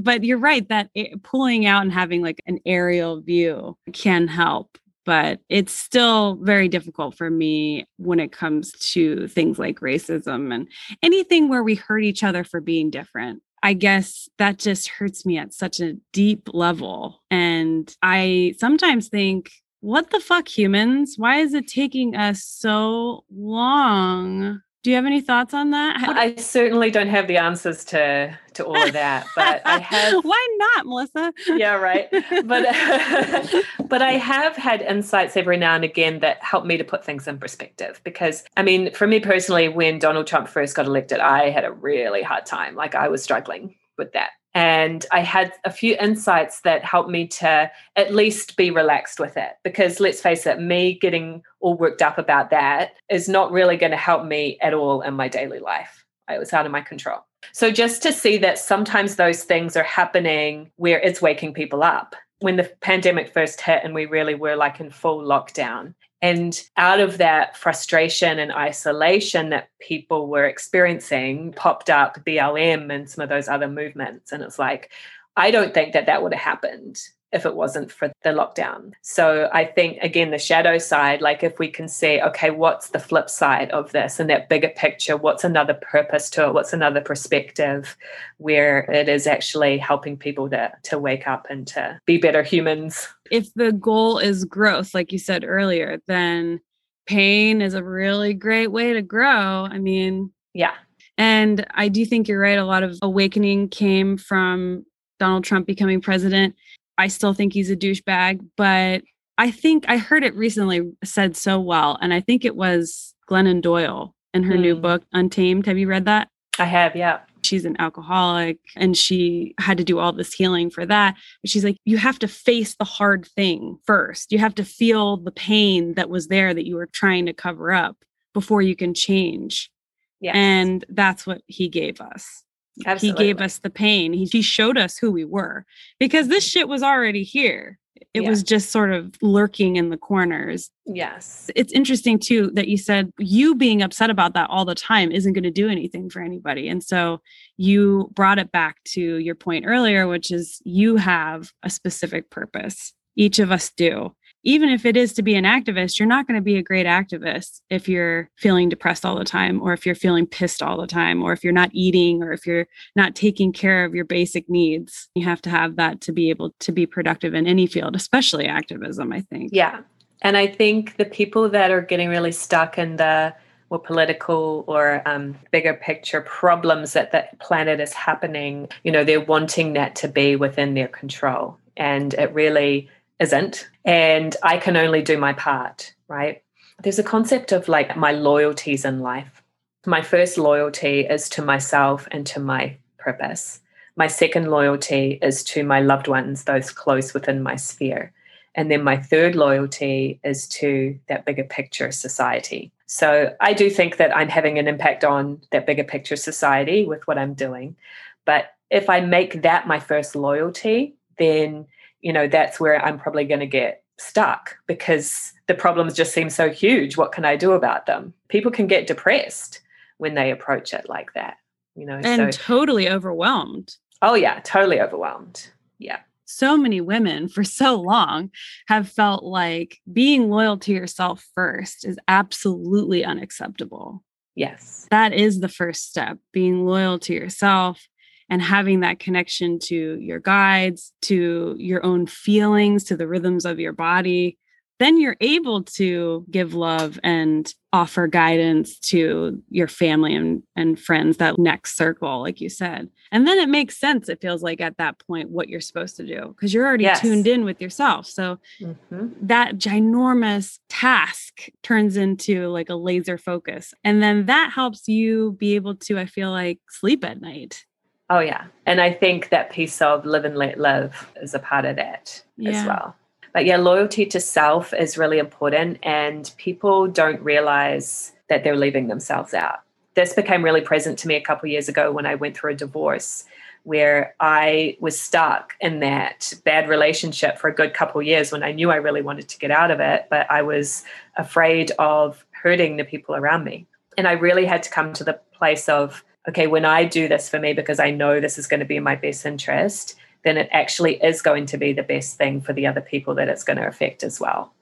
but you're right that it, pulling out and having like an aerial view can help. But it's still very difficult for me when it comes to things like racism and anything where we hurt each other for being different. I guess that just hurts me at such a deep level. And I sometimes think, what the fuck, humans? Why is it taking us so long? Do you have any thoughts on that? How- I certainly don't have the answers to, to all of that, but I have. Why not, Melissa? Yeah, right. But, uh, but I have had insights every now and again that help me to put things in perspective because, I mean, for me personally, when Donald Trump first got elected, I had a really hard time. Like I was struggling with that. And I had a few insights that helped me to at least be relaxed with it, because let's face it, me getting all worked up about that is not really going to help me at all in my daily life. It was out of my control. So just to see that sometimes those things are happening where it's waking people up. When the pandemic first hit and we really were like in full lockdown, and out of that frustration and isolation that people were experiencing popped up B L M and some of those other movements. And it's like, I don't think that that would have happened if it wasn't for the lockdown. So I think, again, the shadow side, like if we can see, okay, what's the flip side of this and that bigger picture? What's another purpose to it? What's another perspective where it is actually helping people to, to wake up and to be better humans? If the goal is growth, like you said earlier, then pain is a really great way to grow. I mean, yeah. And I do think you're right. A lot of awakening came from Donald Trump becoming president. I still think he's a douchebag, but I think I heard it recently said so well. And I think it was Glennon Doyle in her mm. new book, Untamed. Have you read that? I have, yeah. She's an alcoholic and she had to do all this healing for that. But she's like, you have to face the hard thing first. You have to feel the pain that was there that you were trying to cover up before you can change. Yes. And that's what he gave us. Absolutely. He gave us the pain. He, he showed us who we were, because this shit was already here. It yeah. was just sort of lurking in the corners. Yes. It's interesting too, that you said you being upset about that all the time isn't going to do anything for anybody. And so you brought it back to your point earlier, which is you have a specific purpose. Each of us do. Even if it is to be an activist, you're not going to be a great activist if you're feeling depressed all the time, or if you're feeling pissed all the time, or if you're not eating, or if you're not taking care of your basic needs. You have to have that to be able to be productive in any field, especially activism, I think. Yeah. And I think the people that are getting really stuck in the or political or um, bigger picture problems that the planet is happening, you know, they're wanting that to be within their control. And it really isn't. And I can only do my part, right? There's a concept of like my loyalties in life. My first loyalty is to myself and to my purpose. My second loyalty is to my loved ones, those close within my sphere. And then my third loyalty is to that bigger picture society. So I do think that I'm having an impact on that bigger picture society with what I'm doing. But if I make that my first loyalty, then you know, that's where I'm probably going to get stuck, because the problems just seem so huge. What can I do about them? People can get depressed when they approach it like that, you know. And so, totally overwhelmed. Oh, yeah, totally overwhelmed. Yeah. So many women for so long have felt like being loyal to yourself first is absolutely unacceptable. Yes. That is the first step, being loyal to yourself. And having that connection to your guides, to your own feelings, to the rhythms of your body, then you're able to give love and offer guidance to your family and, and friends, that next circle, like you said. And then it makes sense, it feels like at that point, what you're supposed to do, because you're already yes. tuned in with yourself. So mm-hmm. that ginormous task turns into like a laser focus. And then that helps you be able to, I feel like, sleep at night. Oh, yeah. And I think that piece of live and let live is a part of that yeah. as well. But yeah, loyalty to self is really important. And people don't realize that they're leaving themselves out. This became really present to me a couple of years ago when I went through a divorce, where I was stuck in that bad relationship for a good couple of years when I knew I really wanted to get out of it. But I was afraid of hurting the people around me. And I really had to come to the place of, okay, when I do this for me, because I know this is going to be in my best interest, then it actually is going to be the best thing for the other people that it's going to affect as well.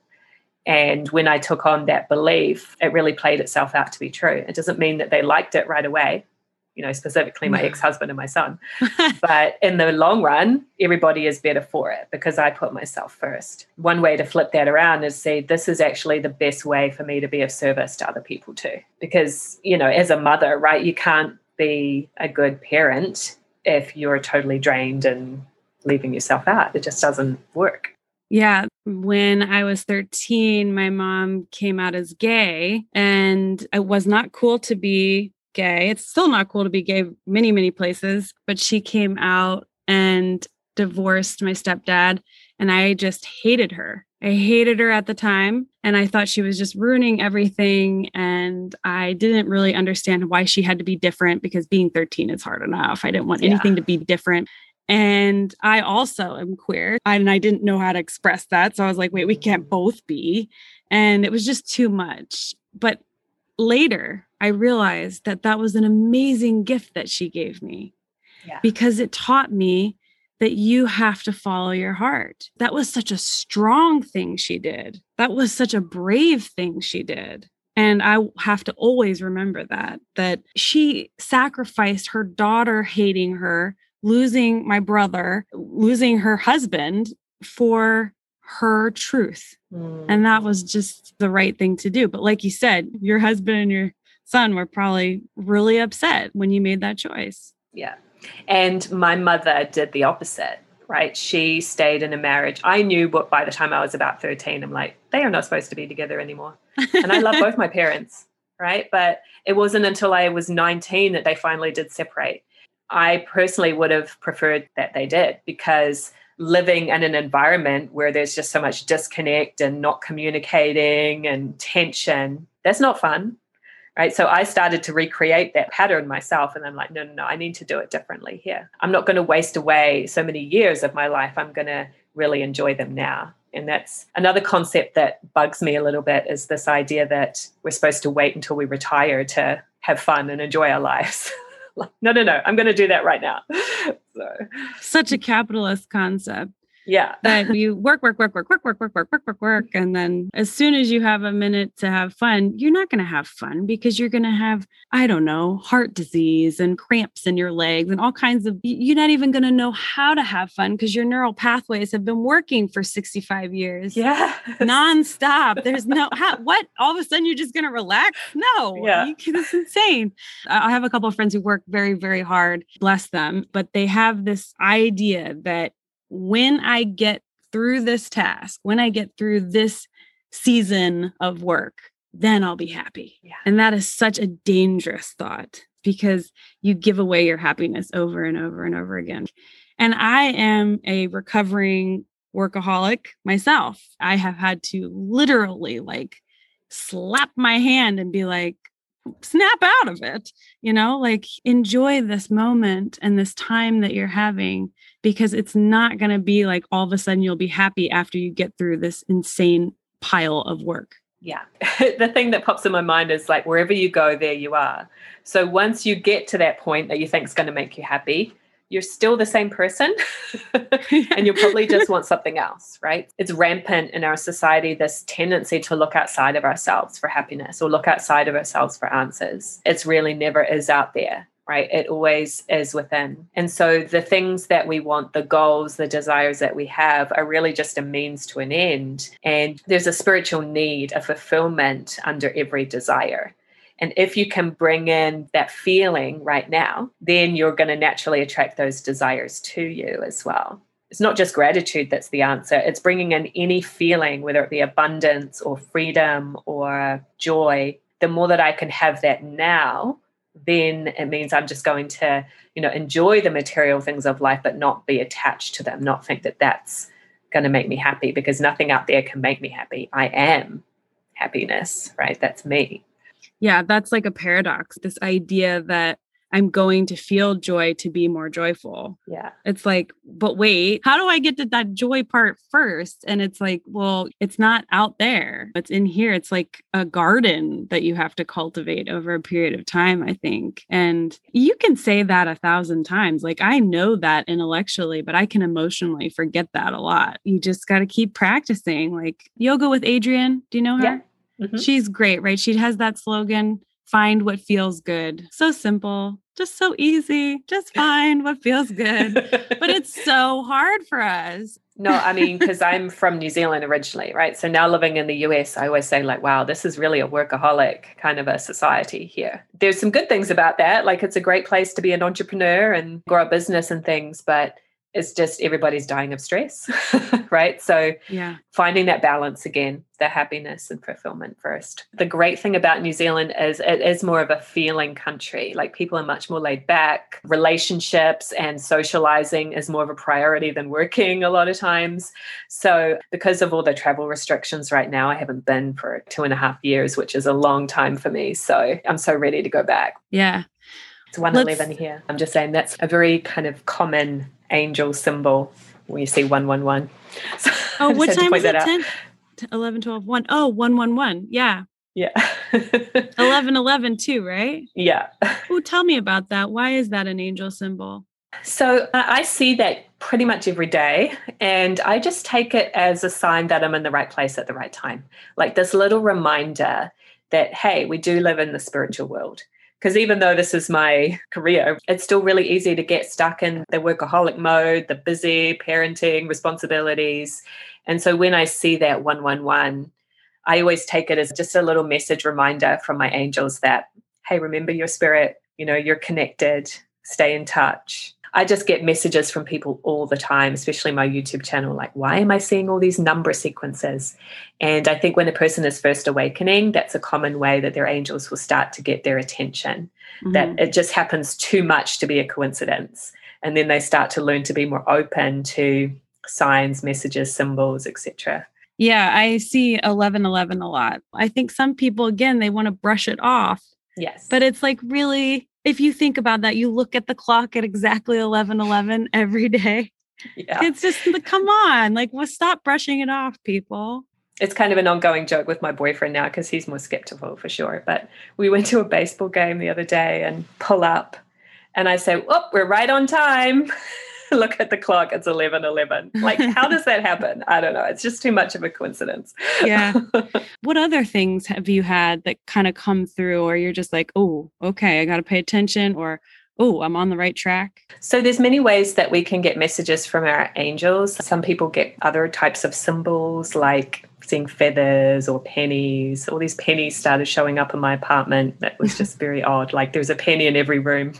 And when I took on that belief, it really played itself out to be true. It doesn't mean that they liked it right away, you know, specifically my ex-husband and my son. But in the long run, everybody is better for it because I put myself first. One way to flip that around is say, this is actually the best way for me to be of service to other people too. Because, you know, as a mother, right, you can't be a good parent if you're totally drained and leaving yourself out. It just doesn't work. Yeah. When I was thirteen, my mom came out as gay, and it was not cool to be gay. It's still not cool to be gay many, many places, but she came out and divorced my stepdad. And I just hated her. I hated her at the time. And I thought she was just ruining everything. And I didn't really understand why she had to be different, because being thirteen is hard enough. I didn't want yeah. anything to be different. And I also am queer, and I didn't know how to express that. So I was like, wait, we can't both be. And it was just too much. But later, I realized that that was an amazing gift that she gave me, yeah. because it taught me that you have to follow your heart. That was such a strong thing she did. That was such a brave thing she did. And I have to always remember that, that she sacrificed her daughter hating her, losing my brother, losing her husband for her truth. Mm. And that was just the right thing to do. But like you said, your husband and your son were probably really upset when you made that choice. Yeah. And my mother did the opposite, right? She stayed in a marriage. I knew what by the time I was about thirteen, I'm like, they are not supposed to be together anymore. And I love both my parents, right? But it wasn't until I was nineteen that they finally did separate. I personally would have preferred that they did, because living in an environment where there's just so much disconnect and not communicating and tension, that's not fun. Right. So I started to recreate that pattern myself. And I'm like, no, no, no, I need to do it differently here. I'm not going to waste away so many years of my life. I'm going to really enjoy them now. And that's another concept that bugs me a little bit, is this idea that we're supposed to wait until we retire to have fun and enjoy our lives. Like, no, no, no, I'm going to do that right now. So. Such a capitalist concept. Yeah. That you work, work, work, work, work, work, work, work, work, work, work. And then as soon as you have a minute to have fun, you're not going to have fun, because you're going to have, I don't know, heart disease and cramps in your legs and all kinds of, you're not even going to know how to have fun, because your neural pathways have been working for sixty-five years. Yeah. Nonstop. There's no, how, what? All of a sudden you're just going to relax? No. Yeah. You, it's insane. I have a couple of friends who work very, very hard, bless them, but they have this idea that when I get through this task, when I get through this season of work, then I'll be happy. Yeah. And that is such a dangerous thought, because you give away your happiness over and over and over again. And I am a recovering workaholic myself. I have had to literally like slap my hand and be like, snap out of it, you know, like enjoy this moment and this time that you're having. Because it's not going to be like all of a sudden you'll be happy after you get through this insane pile of work. Yeah. The thing that pops in my mind is like, wherever you go, there you are. So once you get to that point that you think is going to make you happy, you're still the same person and you'll probably just want something else, right? It's rampant in our society, this tendency to look outside of ourselves for happiness, or look outside of ourselves for answers. It's really never is out there. Right? It always is within. And so the things that we want, the goals, the desires that we have are really just a means to an end. And there's a spiritual need, a fulfillment under every desire. And if you can bring in that feeling right now, then you're going to naturally attract those desires to you as well. It's not just gratitude that's the answer. It's bringing in any feeling, whether it be abundance or freedom or joy. The more that I can have that now, then it means I'm just going to, you know, enjoy the material things of life, but not be attached to them, not think that that's going to make me happy, because nothing out there can make me happy. I am happiness, right? That's me. Yeah, that's like a paradox, this idea that I'm going to feel joy to be more joyful. Yeah. It's like, but wait, how do I get to that joy part first? And it's like, well, it's not out there. It's in here. It's like a garden that you have to cultivate over a period of time, I think. And you can say that a thousand times. Like, I know that intellectually, but I can emotionally forget that a lot. You just got to keep practicing. Like Yoga with Adrienne, do you know her? Yeah. Mm-hmm. She's great, right? She has that slogan, find what feels good. So simple, just so easy, just find what feels good. But it's so hard for us. No, I mean, because I'm from New Zealand originally, right? So now living in the U S, I always say like, wow, this is really a workaholic kind of a society here. There's some good things about that. Like it's a great place to be an entrepreneur and grow a business and things, but it's just everybody's dying of stress, right? So yeah. finding that balance again, the happiness and fulfillment first. The great thing about New Zealand is it is more of a feeling country. Like people are much more laid back. Relationships and socializing is more of a priority than working a lot of times. So because of all the travel restrictions right now, I haven't been for two and a half years, which is a long time for me. So I'm so ready to go back. Yeah. It's one eleven here. I'm just saying that's a very kind of common angel symbol where you see one one one. So oh, what time is it? ten, eleven, twelve, one. Oh, one one one. Yeah. Yeah. eleven eleven too, right? Yeah. Oh, tell me about that. Why is that an angel symbol? So uh, I see that pretty much every day, and I just take it as a sign that I'm in the right place at the right time. Like this little reminder that, hey, we do live in the spiritual world. Because even though this is my career, it's still really easy to get stuck in the workaholic mode, the busy parenting responsibilities. And so when I see that one one one, I always take it as just a little message reminder from my angels that, hey, remember your spirit, you know, you're connected, stay in touch. I just get messages from people all the time, especially my YouTube channel, like, why am I seeing all these number sequences? And I think when a person is first awakening, that's a common way that their angels will start to get their attention, mm-hmm. that it just happens too much to be a coincidence. And then they start to learn to be more open to signs, messages, symbols, et cetera. Yeah, I see eleven eleven a lot. I think some people, again, they want to brush it off. Yes. But it's like really... if you think about that, you look at the clock at exactly eleven eleven every day. Yeah. It's just, come on, like, well, stop brushing it off, people. It's kind of an ongoing joke with my boyfriend now because he's more skeptical for sure. But we went to a baseball game the other day and pull up and I say, oh, we're right on time. Look at the clock. It's eleven eleven. Like, how does that happen? I don't know. It's just too much of a coincidence. Yeah. What other things have you had that kind of come through or you're just like, oh, okay, I got to pay attention, or, oh, I'm on the right track? So there's many ways that we can get messages from our angels. Some people get other types of symbols like seeing feathers or pennies. All these pennies started showing up in my apartment. That was just very odd. Like there was a penny in every room.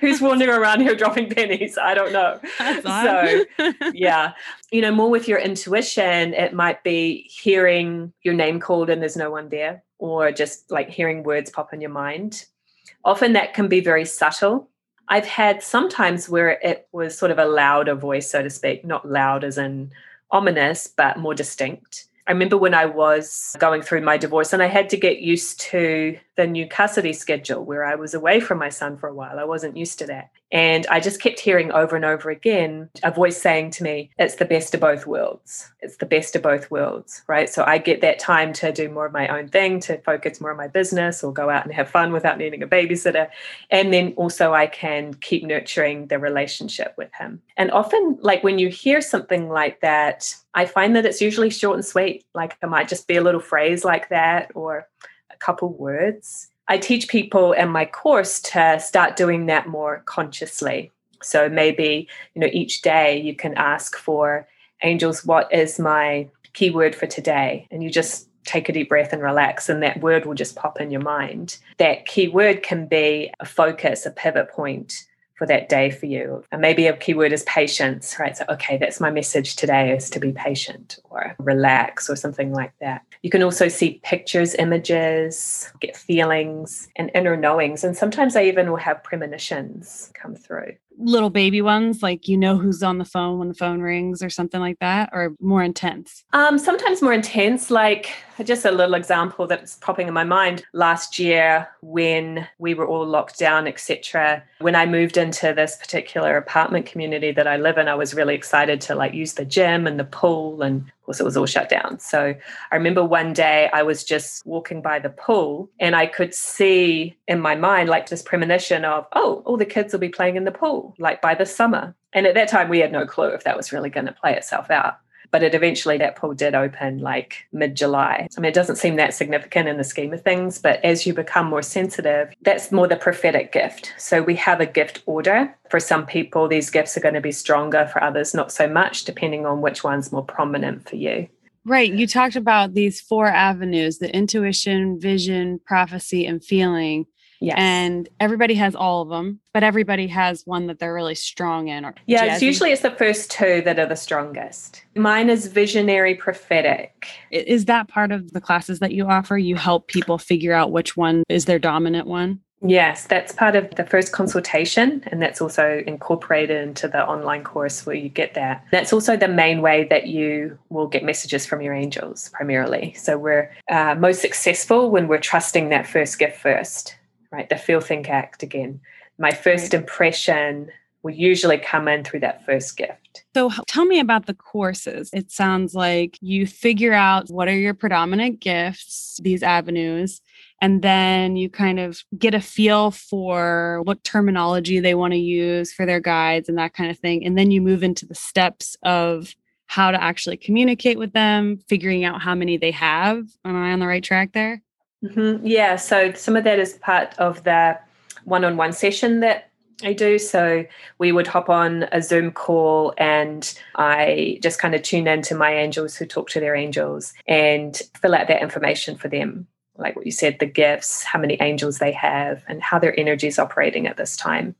Who's wandering around here dropping pennies? I don't know. That's odd. So yeah, you know, more with your intuition, it might be hearing your name called and there's no one there, or just like hearing words pop in your mind. Often that can be very subtle. I've had sometimes where it was sort of a louder voice, so to speak, not loud as in ominous, but more distinct. I remember when I was going through my divorce and I had to get used to the new custody schedule where I was away from my son for a while. I wasn't used to that. And I just kept hearing over and over again a voice saying to me, it's the best of both worlds. It's the best of both worlds, right? So I get that time to do more of my own thing, to focus more on my business or go out and have fun without needing a babysitter. And then also I can keep nurturing the relationship with him. And often, like when you hear something like that, I find that it's usually short and sweet. Like it might just be a little phrase like that or a couple words. I teach people in my course to start doing that more consciously. So maybe, you know, each day you can ask for angels, what is my keyword for today? And you just take a deep breath and relax, and that word will just pop in your mind. That keyword can be a focus, a pivot point for that day for you. And maybe a keyword is patience, right? So, okay, that's my message today, is to be patient or relax or something like that. You can also see pictures, images, get feelings and inner knowings. And sometimes I even will have premonitions come through. Little baby ones, like you know who's on the phone when the phone rings or something like that, or more intense? Um, sometimes more intense, like just a little example that's popping in my mind. Last year when we were all locked down, et cetera, when I moved into this particular apartment community that I live in, I was really excited to like use the gym and the pool, and of course it was all shut down. So I remember one day I was just walking by the pool and I could see in my mind like this premonition of, oh, all the kids will be playing in the pool, like by the summer. And at that time, we had no clue if that was really going to play itself out. But it eventually, that pool did open like mid-July. I mean, it doesn't seem that significant in the scheme of things, but as you become more sensitive, that's more the prophetic gift. So we have a gift order. For some people, these gifts are going to be stronger. For others, not so much, depending on which one's more prominent for you. Right. You talked about these four avenues, the intuition, vision, prophecy, and feeling. Yes. And everybody has all of them, but everybody has one that they're really strong in. Or yeah, it's usually it's the first two that are the strongest. Mine is visionary prophetic. Is that part of the classes that you offer? You help people figure out which one is their dominant one? Yes, that's part of the first consultation, and that's also incorporated into the online course where you get that. That's also the main way that you will get messages from your angels primarily. So we're uh, most successful when we're trusting that first gift first, right? The feel, think, act again. My first impression will usually come in through that first gift. So tell me about the courses. It sounds like you figure out what are your predominant gifts, these avenues, and then you kind of get a feel for what terminology they want to use for their guides and that kind of thing. And then you move into the steps of how to actually communicate with them, figuring out how many they have. Am I on the right track there? Mm-hmm. Yeah. So some of that is part of the one-on-one session that I do. So we would hop on a Zoom call and I just kind of tune into my angels who talk to their angels and fill out that information for them. Like what you said, the gifts, how many angels they have, and how their energy is operating at this time.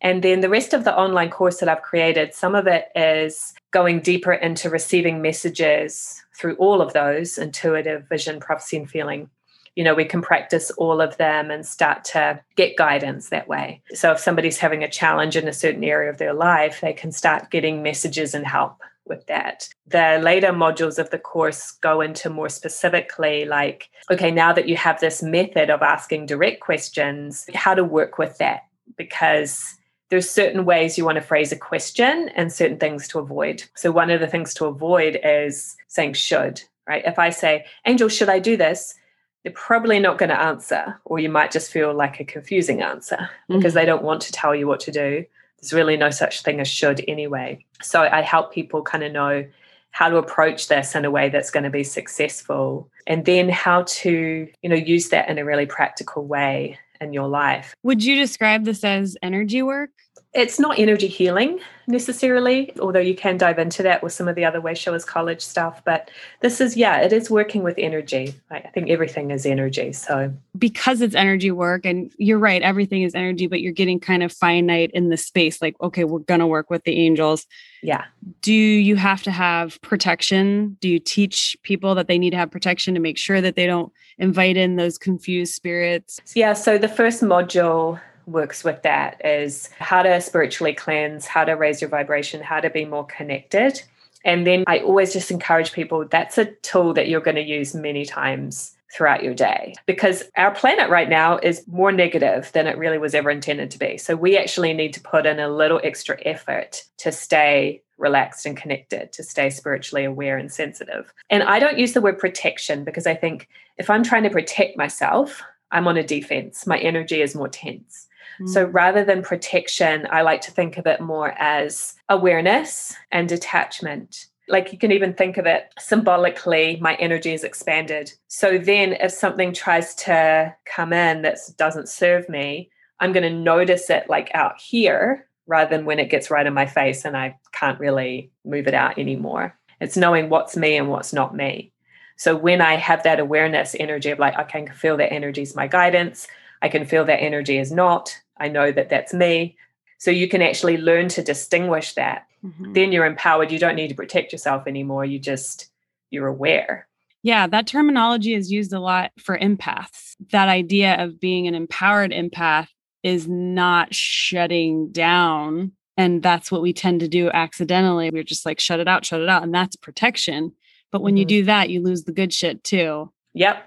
And then the rest of the online course that I've created, some of it is going deeper into receiving messages through all of those: intuitive, vision, prophecy, and feeling. You know, we can practice all of them and start to get guidance that way. So if somebody's having a challenge in a certain area of their life, they can start getting messages and help with that. The later modules of the course go into more specifically like, okay, now that you have this method of asking direct questions, how to work with that, because there's certain ways you want to phrase a question and certain things to avoid. So one of the things to avoid is saying should, right? If I say, angel, should I do this? They're probably not going to answer, or you might just feel like a confusing answer mm-hmm. because they don't want to tell you what to do. There's really no such thing as should anyway. So I help people kind of know how to approach this in a way that's going to be successful, and then how to, you know, use that in a really practical way in your life. Would you describe this as energy work? It's not energy healing necessarily, although you can dive into that with some of the other Way Showers College stuff. But this is, yeah, it is working with energy. Like, I think everything is energy. So because it's energy work, and you're right, everything is energy, but you're getting kind of finite in the space. Like, okay, we're going to work with the angels. Yeah. Do you have to have protection? Do you teach people that they need to have protection to make sure that they don't invite in those confused spirits? Yeah. So the first module works with that is how to spiritually cleanse, how to raise your vibration, how to be more connected. And then I always just encourage people, that's a tool that you're going to use many times throughout your day, because our planet right now is more negative than it really was ever intended to be. So we actually need to put in a little extra effort to stay relaxed and connected, to stay spiritually aware and sensitive. And I don't use the word protection, because I think if I'm trying to protect myself, I'm on a defense. My energy is more tense. So rather than protection, I like to think of it more as awareness and detachment. Like, you can even think of it symbolically, my energy is expanded. So then if something tries to come in that doesn't serve me, I'm going to notice it like out here rather than when it gets right in my face and I can't really move it out anymore. It's knowing what's me and what's not me. So when I have that awareness energy of like, I can feel that energy is my guidance, I can feel that energy is not, I know that that's me. So you can actually learn to distinguish that. Mm-hmm. Then you're empowered. You don't need to protect yourself anymore. You just, you're aware. Yeah, that terminology is used a lot for empaths. That idea of being an empowered empath is not shutting down. And that's what we tend to do accidentally. We're just like, shut it out, shut it out. And that's protection. But when mm-hmm. you do that, you lose the good shit too. Yep.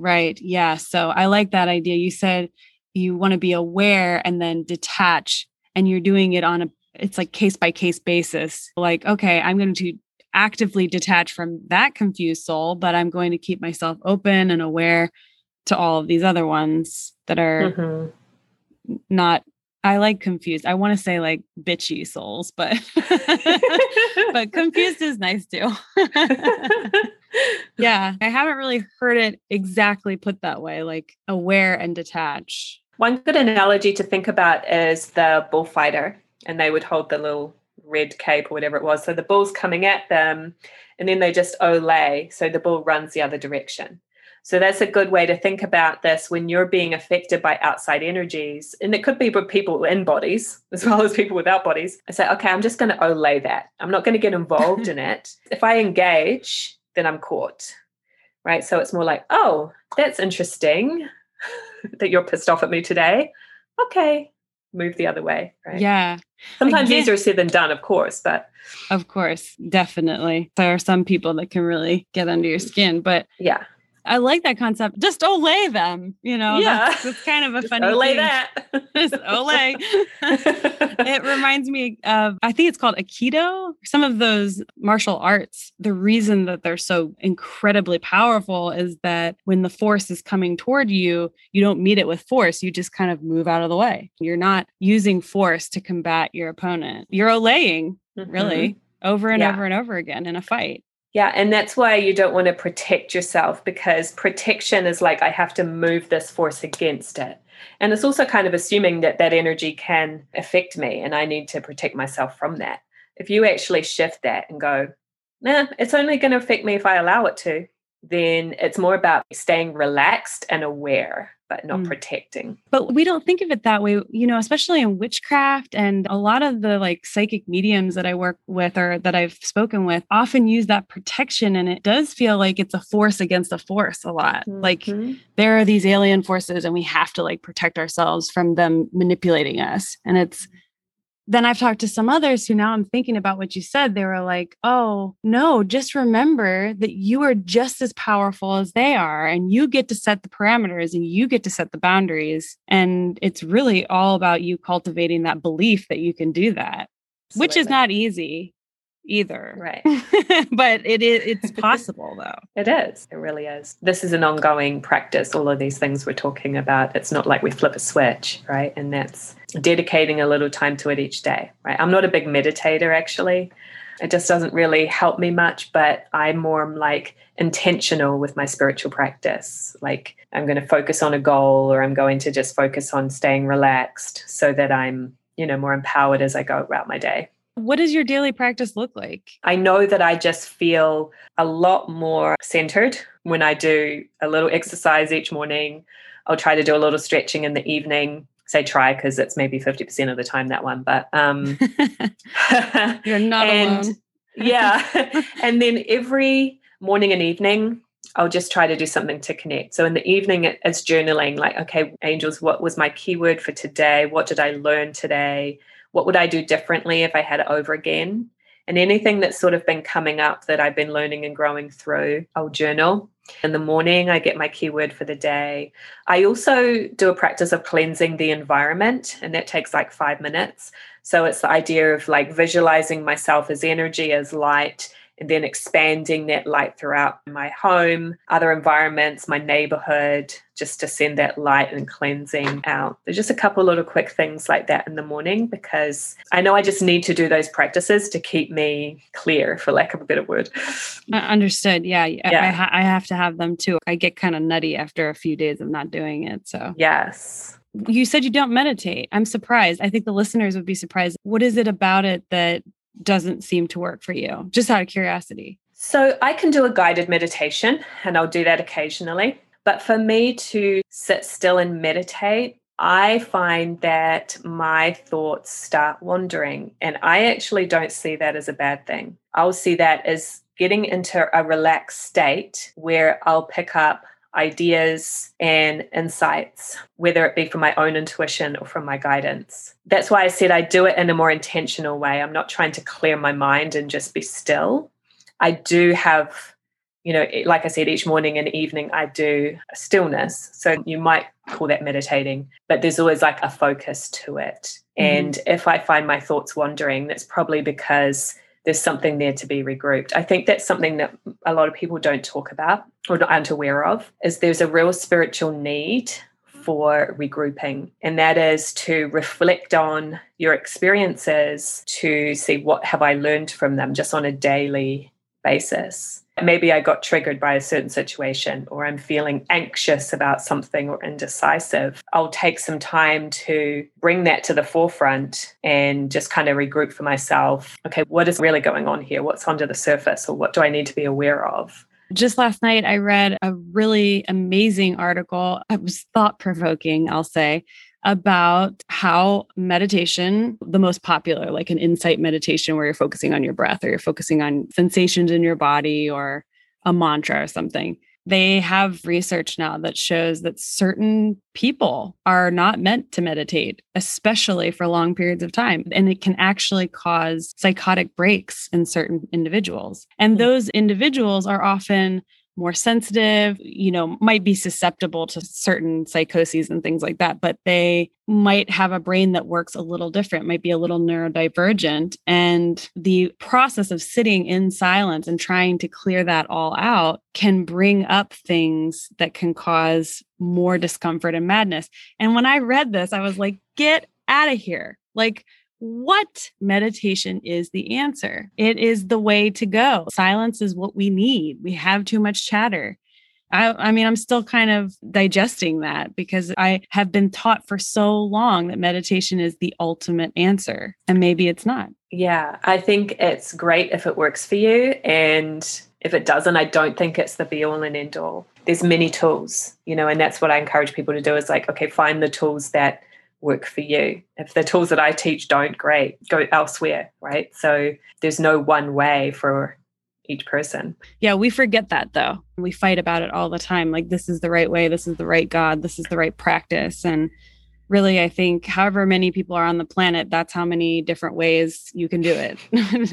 Right. Yeah. So I like that idea. You said you want to be aware and then detach, and you're doing it on a, it's like case by case basis. Like, okay, I'm going to actively detach from that confused soul, but I'm going to keep myself open and aware to all of these other ones that are mm-hmm. not, I like confused. I want to say like bitchy souls, but, but confused is nice too. Yeah. I haven't really heard it exactly put that way, like aware and detach. One good analogy to think about is the bullfighter, and they would hold the little red cape or whatever it was. So the bull's coming at them, and then they just olay. So the bull runs the other direction. So that's a good way to think about this when you're being affected by outside energies. And it could be people in bodies as well as people without bodies. I say, okay, I'm just going to overlay that. I'm not going to get involved in it. If I engage, then I'm caught, right? So it's more like, oh, that's interesting that you're pissed off at me today. Okay, move the other way, right? Yeah. Sometimes easier said than done, of course, but. Of course, definitely. There are some people that can really get under your skin, but. Yeah. I like that concept. Just olay them, you know. Yeah, that's, that's kind of a funny olay thing. That. Just olay. It reminds me of, I think it's called Aikido. Some of those martial arts, the reason that they're so incredibly powerful is that when the force is coming toward you, you don't meet it with force. You just kind of move out of the way. You're not using force to combat your opponent. You're olaying, mm-hmm. really, over and yeah. over and over again in a fight. Yeah. And that's why you don't want to protect yourself, because protection is like, I have to move this force against it. And it's also kind of assuming that that energy can affect me and I need to protect myself from that. If you actually shift that and go, nah, it's only going to affect me if I allow it to, then it's more about staying relaxed and aware, but not mm. protecting. But we don't think of it that way, you know, especially in witchcraft, and a lot of the like psychic mediums that I work with or that I've spoken with often use that protection. And it does feel like it's a force against a force a lot. Mm-hmm. Like there are these alien forces and we have to like protect ourselves from them manipulating us. And it's, then I've talked to some others who, now I'm thinking about what you said, they were like, oh, no, just remember that you are just as powerful as they are, and you get to set the parameters and you get to set the boundaries. And it's really all about you cultivating that belief that you can do that, absolutely. Which is not easy either. Right. But it is, it's possible though. It is. It really is. This is an ongoing practice. All of these things we're talking about, it's not like we flip a switch, right? And that's dedicating a little time to it each day, right? I'm not a big meditator, actually. It just doesn't really help me much, but I'm more like intentional with my spiritual practice. Like I'm going to focus on a goal, or I'm going to just focus on staying relaxed so that I'm, you know, more empowered as I go about my day. What does your daily practice look like? I know that I just feel a lot more centered when I do a little exercise each morning. I'll try to do a little stretching in the evening. Say try, because it's maybe fifty percent of the time that one, but um, you're not and, alone. Yeah. And then every morning and evening, I'll just try to do something to connect. So in the evening, it's journaling, like, okay, angels, what was my keyword for today? What did I learn today? What would I do differently if I had it over again? And anything that's sort of been coming up that I've been learning and growing through, I'll journal. In the morning, I get my keyword for the day. I also do a practice of cleansing the environment, and that takes like five minutes. So it's the idea of like visualizing myself as energy, as light, and then expanding that light throughout my home, other environments, my neighborhood, just to send that light and cleansing out. There's just a couple little quick things like that in the morning, because I know I just need to do those practices to keep me clear, for lack of a better word. Understood. Yeah. yeah. I, ha- I have to have them too. I get kind of nutty after a few days of not doing it. So yes. You said you don't meditate. I'm surprised. I think the listeners would be surprised. What is it about it that doesn't seem to work for you, just out of curiosity? So I can do a guided meditation, and I'll do that occasionally. But for me to sit still and meditate, I find that my thoughts start wandering. And I actually don't see that as a bad thing. I'll see that as getting into a relaxed state where I'll pick up ideas and insights, whether it be from my own intuition or from my guidance. That's why I said I do it in a more intentional way. I'm not trying to clear my mind and just be still. I do have, you know, like I said, each morning and evening I do a stillness. So you might call that meditating, but there's always like a focus to it. Mm-hmm. And if I find my thoughts wandering, that's probably because there's something there to be regrouped. I think that's something that a lot of people don't talk about or aren't aware of, is there's a real spiritual need for regrouping. And that is to reflect on your experiences, to see what have I learned from them just on a daily basis. Maybe I got triggered by a certain situation, or I'm feeling anxious about something or indecisive. I'll take some time to bring that to the forefront and just kind of regroup for myself. Okay, what is really going on here? What's under the surface, or what do I need to be aware of? Just last night, I read a really amazing article. It was thought-provoking, I'll say, about how meditation, the most popular, like an insight meditation where you're focusing on your breath or you're focusing on sensations in your body or a mantra or something. They have research now that shows that certain people are not meant to meditate, especially for long periods of time. And it can actually cause psychotic breaks in certain individuals. And those individuals are often more sensitive, you know, might be susceptible to certain psychoses and things like that, but they might have a brain that works a little different, might be a little neurodivergent. And the process of sitting in silence and trying to clear that all out can bring up things that can cause more discomfort and madness. And when I read this, I was like, get out of here. Like, what? Meditation is the answer. It is the way to go. Silence is what we need. We have too much chatter. I, I mean, I'm still kind of digesting that because I have been taught for so long that meditation is the ultimate answer, and maybe it's not. Yeah, I think it's great if it works for you. And if it doesn't, I don't think it's the be all and end all. There's many tools, you know, and that's what I encourage people to do is like, okay, find the tools that work for you. If the tools that I teach don't, great, go elsewhere, right? So there's no one way for each person. Yeah, we forget that though. We fight about it all the time. Like, this is the right way. This is the right God. This is the right practice. And really, I think however many people are on the planet, that's how many different ways you can do it.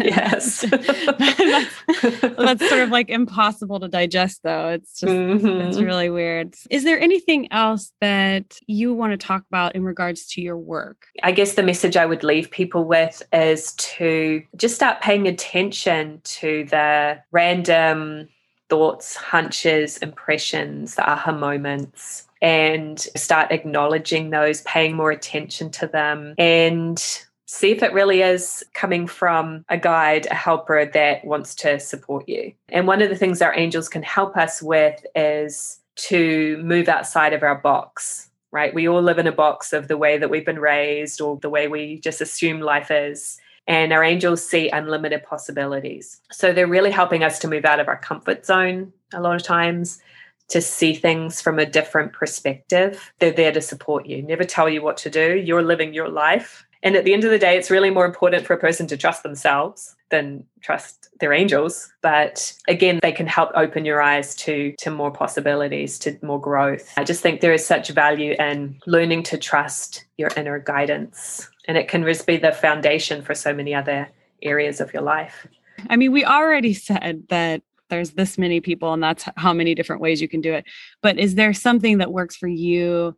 Yes. that's, that's sort of like impossible to digest though. It's just, mm-hmm. It's really weird. Is there anything else that you want to talk about in regards to your work? I guess the message I would leave people with is to just start paying attention to the random thoughts, hunches, impressions, the aha moments, and start acknowledging those, paying more attention to them, and see if it really is coming from a guide, a helper that wants to support you. And one of the things our angels can help us with is to move outside of our box, right? We all live in a box of the way that we've been raised or the way we just assume life is. And our angels see unlimited possibilities. So they're really helping us to move out of our comfort zone a lot of times, to see things from a different perspective. They're there to support you, never tell you what to do. You're living your life. And at the end of the day, it's really more important for a person to trust themselves than trust their angels. But again, they can help open your eyes to, to more possibilities, to more growth. I just think there is such value in learning to trust your inner guidance. And it can just be the foundation for so many other areas of your life. I mean, we already said that there's this many people and that's how many different ways you can do it. But is there something that works for you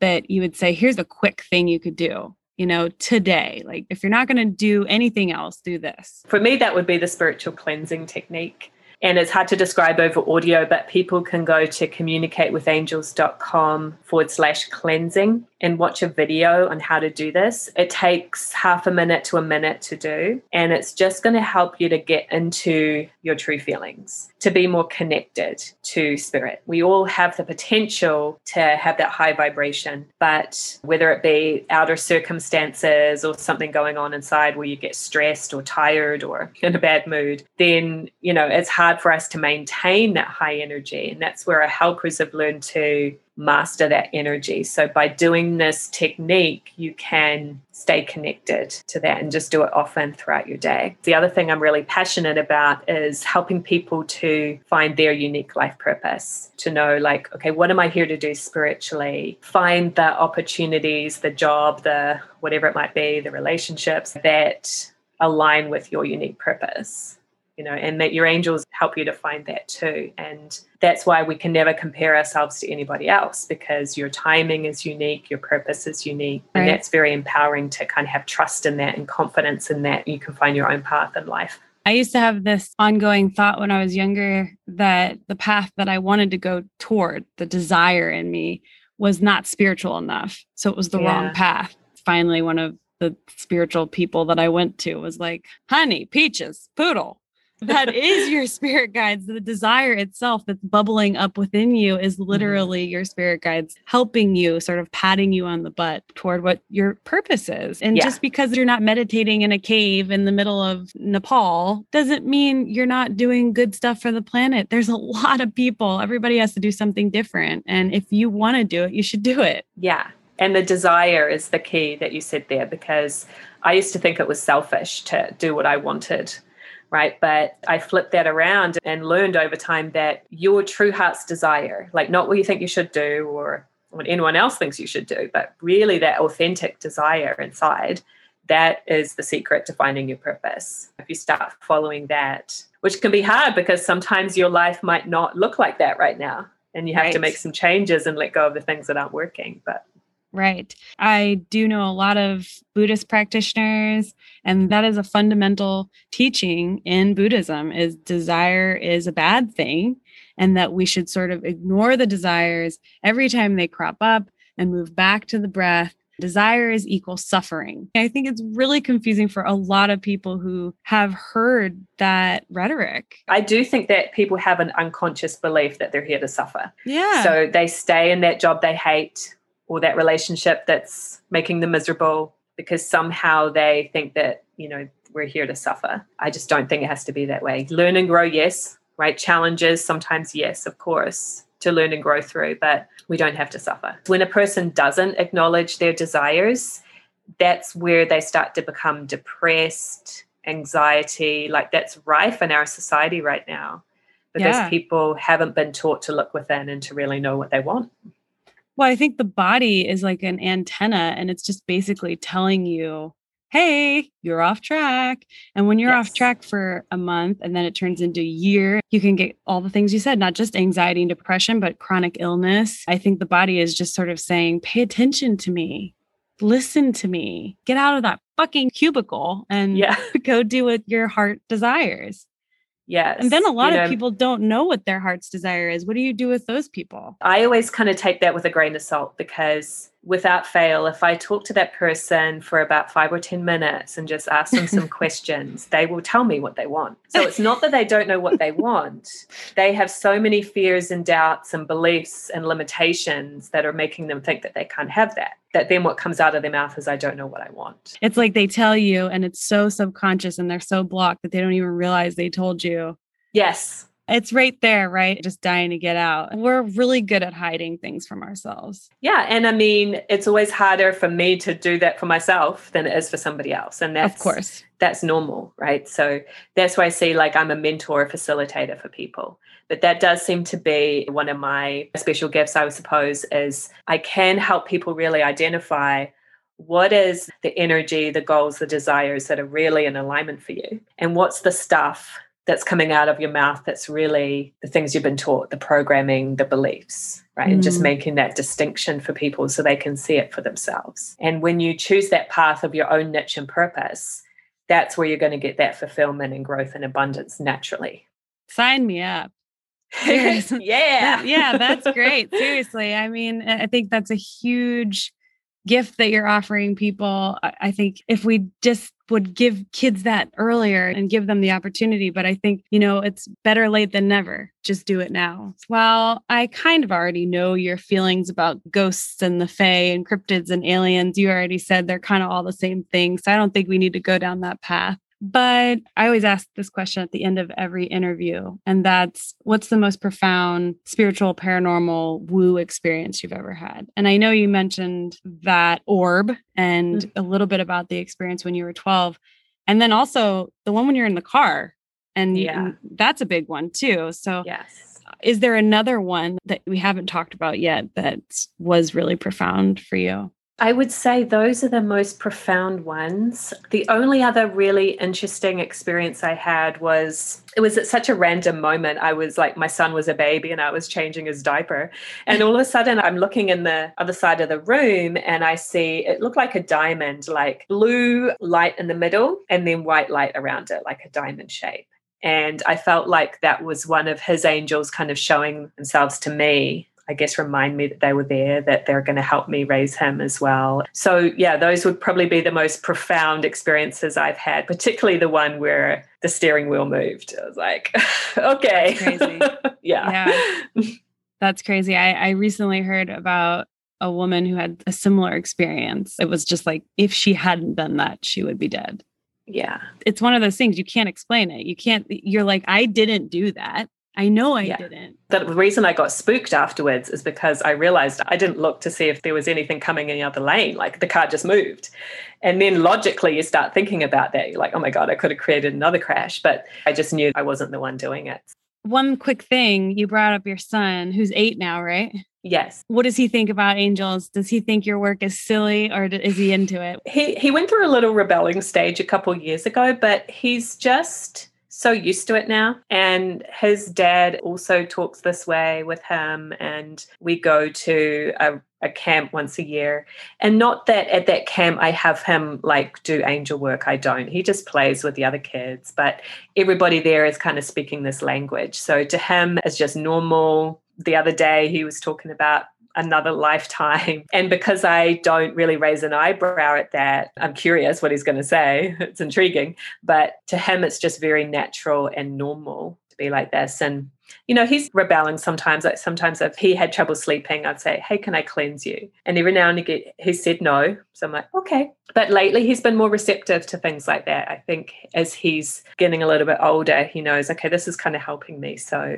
that you would say, here's a quick thing you could do, you know, today? Like, if you're not going to do anything else, do this. For me, that would be the spiritual cleansing technique. And it's hard to describe over audio, but people can go to communicate with angels dot com forward slash cleansing and watch a video on how to do this. It takes half a minute to a minute to do, and it's just going to help you to get into your true feelings, to be more connected to spirit. We all have the potential to have that high vibration, but whether it be outer circumstances or something going on inside where you get stressed or tired or in a bad mood, then, you know, it's hard for us to maintain that high energy. And that's where our helpers have learned to master that energy. So by doing this technique, you can stay connected to that and just do it often throughout your day. The other thing I'm really passionate about is helping people to find their unique life purpose, to know like, okay, what am I here to do spiritually? Find the opportunities, the job, the whatever it might be, the relationships that align with your unique purpose. You know, and that your angels help you to find that too. And that's why we can never compare ourselves to anybody else, because your timing is unique, your purpose is unique. Right. And that's very empowering to kind of have trust in that and confidence in that. You can find your own path in life. I used to have this ongoing thought when I was younger that the path that I wanted to go toward, the desire in me, was not spiritual enough. So it was the yeah. wrong path. Finally, one of the spiritual people that I went to was like, honey, peaches, poodle. that is your spirit guides. The desire itself that's bubbling up within you is literally mm-hmm. your spirit guides helping you, sort of patting you on the butt toward what your purpose is. And yeah. just because you're not meditating in a cave in the middle of Nepal doesn't mean you're not doing good stuff for the planet. There's a lot of people. Everybody has to do something different. And if you want to do it, you should do it. Yeah. And the desire is the key that you said there, because I used to think it was selfish to do what I wanted, right? But I flipped that around and learned over time that your true heart's desire, like not what you think you should do or what anyone else thinks you should do, but really that authentic desire inside, that is the secret to finding your purpose. If you start following that, which can be hard because sometimes your life might not look like that right now, and you have right. to make some changes and let go of the things that aren't working, but right. I do know a lot of Buddhist practitioners, and that is a fundamental teaching in Buddhism, is desire is a bad thing, and that we should sort of ignore the desires every time they crop up and move back to the breath. Desire is equal suffering. I think it's really confusing for a lot of people who have heard that rhetoric. I do think that people have an unconscious belief that they're here to suffer. Yeah. So they stay in that job they hate, or that relationship that's making them miserable, because somehow they think that, you know, we're here to suffer. I just don't think it has to be that way. Learn and grow, yes, right? Challenges, sometimes yes, of course, to learn and grow through, but we don't have to suffer. When a person doesn't acknowledge their desires, that's where they start to become depressed, anxiety, like that's rife in our society right now, because yeah. people haven't been taught to look within and to really know what they want. Well, I think the body is like an antenna, and it's just basically telling you, hey, you're off track. And when you're yes. off track for a month and then it turns into a year, you can get all the things you said, not just anxiety and depression, but chronic illness. I think the body is just sort of saying, pay attention to me, listen to me, get out of that fucking cubicle and yeah. go do what your heart desires. Yes. And then a lot you know, of people don't know what their heart's desire is. What do you do with those people? I always kind of take that with a grain of salt, because without fail, if I talk to that person for about five or ten minutes and just ask them some questions, they will tell me what they want. So it's not that they don't know what they want. They have so many fears and doubts and beliefs and limitations that are making them think that they can't have that, that then what comes out of their mouth is, I don't know what I want. It's like they tell you and it's so subconscious and they're so blocked that they don't even realize they told you. Yes. It's right there, right? Just dying to get out. We're really good at hiding things from ourselves. Yeah. And I mean, it's always harder for me to do that for myself than it is for somebody else. And that's, of course, that's normal, right? So that's why I say, like, I'm a mentor, a facilitator for people. But that does seem to be one of my special gifts, I suppose, is I can help people really identify what is the energy, the goals, the desires that are really in alignment for you, and what's the stuff that's coming out of your mouth that's really the things you've been taught, the programming, the beliefs, right? Mm. And just making that distinction for people so they can see it for themselves. And when you choose that path of your own niche and purpose, that's where you're going to get that fulfillment and growth and abundance naturally. Sign me up. yeah. That, yeah, that's great. Seriously. I mean, I think that's a huge gift that you're offering people. I think if we just would give kids that earlier and give them the opportunity, but I think, you know, it's better late than never. Just do it now. Well, I kind of already know your feelings about ghosts and the fae and cryptids and aliens. You already said they're kind of all the same thing. So I don't think we need to go down that path. But I always ask this question at the end of every interview, and that's, what's the most profound spiritual, paranormal, woo experience you've ever had? And I know you mentioned that orb and mm-hmm. a little bit about the experience when you were twelve. And then also the one when you're in the car. And, yeah. and that's a big one too. So yes. is there another one that we haven't talked about yet that was really profound for you? I would say those are the most profound ones. The only other really interesting experience I had was, it was at such a random moment. I was like, my son was a baby and I was changing his diaper. And all of a sudden I'm looking in the other side of the room and I see, it looked like a diamond, like blue light in the middle and then white light around it, like a diamond shape. And I felt like that was one of his angels kind of showing themselves to me. I guess, remind me that they were there, that they're going to help me raise him as well. So yeah, those would probably be the most profound experiences I've had, particularly the one where the steering wheel moved. I was like, okay. That's crazy. yeah. yeah. That's crazy. I, I recently heard about a woman who had a similar experience. It was just like, if she hadn't done that, she would be dead. Yeah. It's one of those things. You can't explain it. You can't, you're like, I didn't do that. I know I yeah. didn't. The reason I got spooked afterwards is because I realized I didn't look to see if there was anything coming in the other lane. Like the car just moved. And then logically you start thinking about that. You're like, oh my God, I could have created another crash, but I just knew I wasn't the one doing it. One quick thing. You brought up your son who's eight now, right? Yes. What does he think about angels? Does he think your work is silly or is he into it? He, he went through a little rebelling stage a couple of years ago, but he's just so used to it now. And his dad also talks this way with him. And we go to a, a camp once a year. And not that at that camp I have him like do angel work. I don't. He just plays with the other kids. But everybody there is kind of speaking this language. So to him, it's just normal. The other day he was talking about another lifetime. And because I don't really raise an eyebrow at that, I'm curious what he's going to say. It's intriguing. But to him, it's just very natural and normal to be like this. And, you know, he's rebelling sometimes. Like sometimes if he had trouble sleeping, I'd say, hey, can I cleanse you? And every now and again, he said no. So I'm like, okay. But lately he's been more receptive to things like that. I think as he's getting a little bit older, he knows, okay, this is kind of helping me. So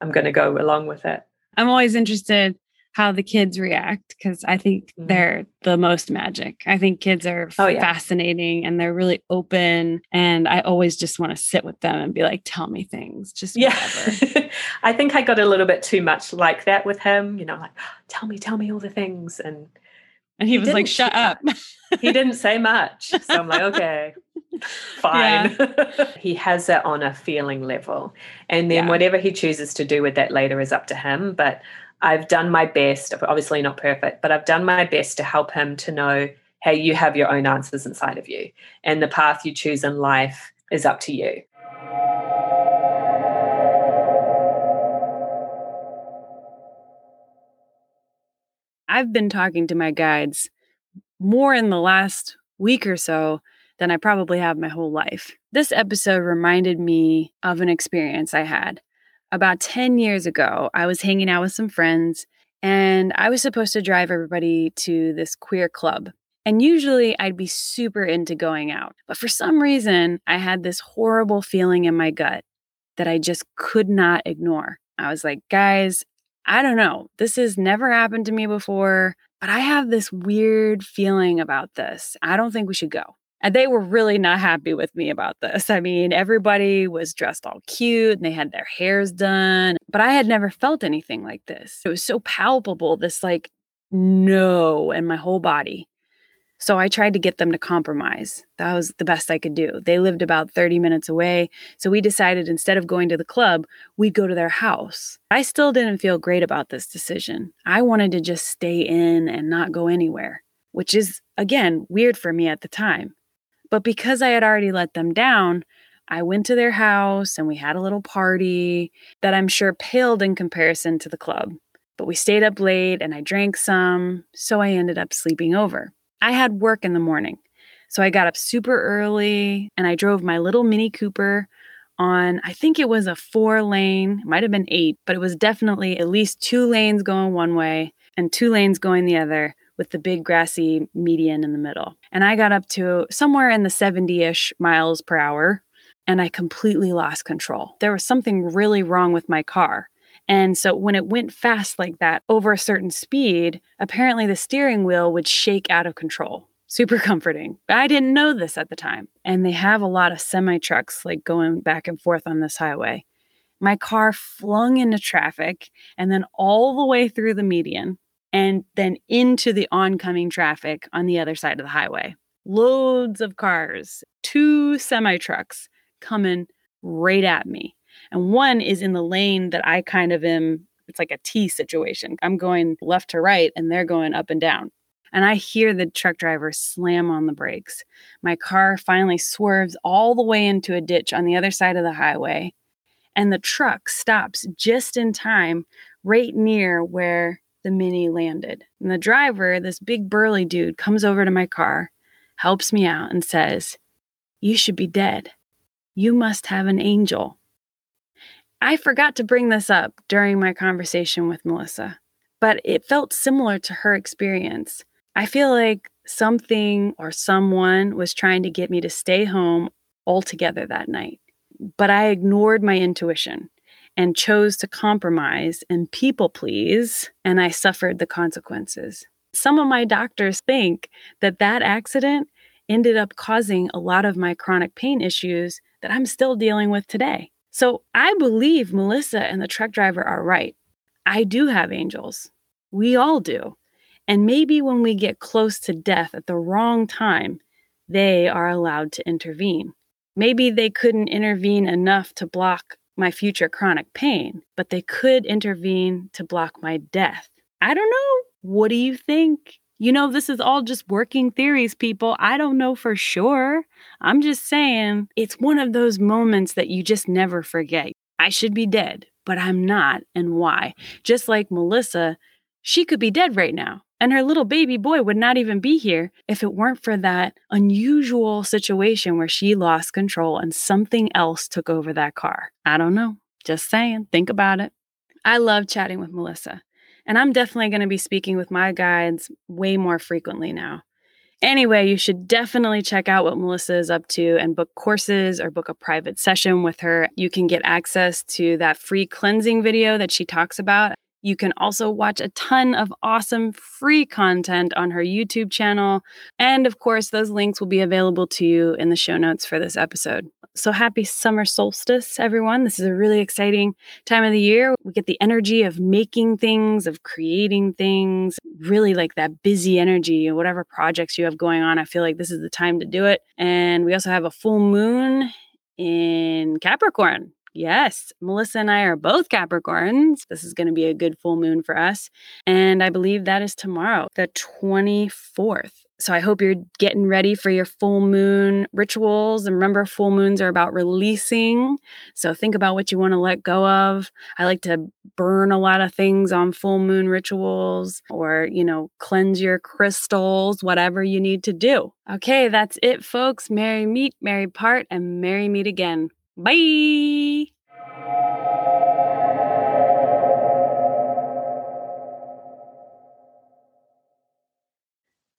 I'm going to go along with it. I'm always interested how the kids react, because I think they're the most magic. I think kids are oh, yeah. fascinating and they're really open. And I always just want to sit with them and be like, tell me things, just yeah. whatever. I think I got a little bit too much like that with him, you know, like, tell me, tell me all the things. And, and he, he was like, shut up. He didn't say much. So I'm like, okay. Fine. Yeah. He has it on a feeling level. And then yeah. whatever he chooses to do with that later is up to him. But I've done my best, obviously not perfect, but I've done my best to help him to know, hey, you have your own answers inside of you. And the path you choose in life is up to you. I've been talking to my guides more in the last week or so than I probably have my whole life. This episode reminded me of an experience I had. About ten years ago, I was hanging out with some friends and I was supposed to drive everybody to this queer club. And usually I'd be super into going out. But for some reason, I had this horrible feeling in my gut that I just could not ignore. I was like, guys, I don't know. This has never happened to me before, but I have this weird feeling about this. I don't think we should go. And they were really not happy with me about this. I mean, everybody was dressed all cute and they had their hairs done, but I had never felt anything like this. It was so palpable, this like, no, in my whole body. So I tried to get them to compromise. That was the best I could do. They lived about thirty minutes away. So we decided instead of going to the club, we'd go to their house. I still didn't feel great about this decision. I wanted to just stay in and not go anywhere, which is, again, weird for me at the time. But because I had already let them down, I went to their house and we had a little party that I'm sure paled in comparison to the club. But we stayed up late and I drank some, so I ended up sleeping over. I had work in the morning, so I got up super early and I drove my little Mini Cooper on, I think it was a four lane, might have been eight, but it was definitely at least two lanes going one way and two lanes going the other, with the big grassy median in the middle. And I got up to somewhere in the seventy-ish miles per hour, and I completely lost control. There was something really wrong with my car. And so when it went fast like that over a certain speed, apparently the steering wheel would shake out of control. Super comforting. I didn't know this at the time. And they have a lot of semi-trucks like going back and forth on this highway. My car flung into traffic and then all the way through the median, and then into the oncoming traffic on the other side of the highway. Loads of cars, two semi-trucks coming right at me. And one is in the lane that I kind of am, it's like a T situation. I'm going left to right and they're going up and down. And I hear the truck driver slam on the brakes. My car finally swerves all the way into a ditch on the other side of the highway. And the truck stops just in time right near where the Mini landed. And the driver, this big burly dude, comes over to my car, helps me out, and says, "You should be dead. You must have an angel." I forgot to bring this up during my conversation with Melissa, but it felt similar to her experience. I feel like something or someone was trying to get me to stay home altogether that night, but I ignored my intuition and chose to compromise and people please, and I suffered the consequences. Some of my doctors think that that accident ended up causing a lot of my chronic pain issues that I'm still dealing with today. So I believe Melissa and the truck driver are right. I do have angels. We all do. And maybe when we get close to death at the wrong time, they are allowed to intervene. Maybe they couldn't intervene enough to block my future chronic pain, but they could intervene to block my death. I don't know. What do you think? You know, this is all just working theories, people. I don't know for sure. I'm just saying it's one of those moments that you just never forget. I should be dead, but I'm not. And why? Just like Melissa, she could be dead right now. And her little baby boy would not even be here if it weren't for that unusual situation where she lost control and something else took over that car. I don't know. Just saying. Think about it. I love chatting with Melissa. And I'm definitely going to be speaking with my guides way more frequently now. Anyway, you should definitely check out what Melissa is up to and book courses or book a private session with her. You can get access to that free cleansing video that she talks about. You can also watch a ton of awesome free content on her YouTube channel. And of course, those links will be available to you in the show notes for this episode. So happy summer solstice, everyone. This is a really exciting time of the year. We get the energy of making things, of creating things, really like that busy energy, whatever projects you have going on. I feel like this is the time to do it. And we also have a full moon in Capricorn. Yes, Melissa and I are both Capricorns. This is going to be a good full moon for us. And I believe that is tomorrow, the twenty-fourth. So I hope you're getting ready for your full moon rituals. And remember, full moons are about releasing. So think about what you want to let go of. I like to burn a lot of things on full moon rituals or, you know, cleanse your crystals, whatever you need to do. Okay, that's it, folks. Merry meet, merry part, and merry meet again. Bye.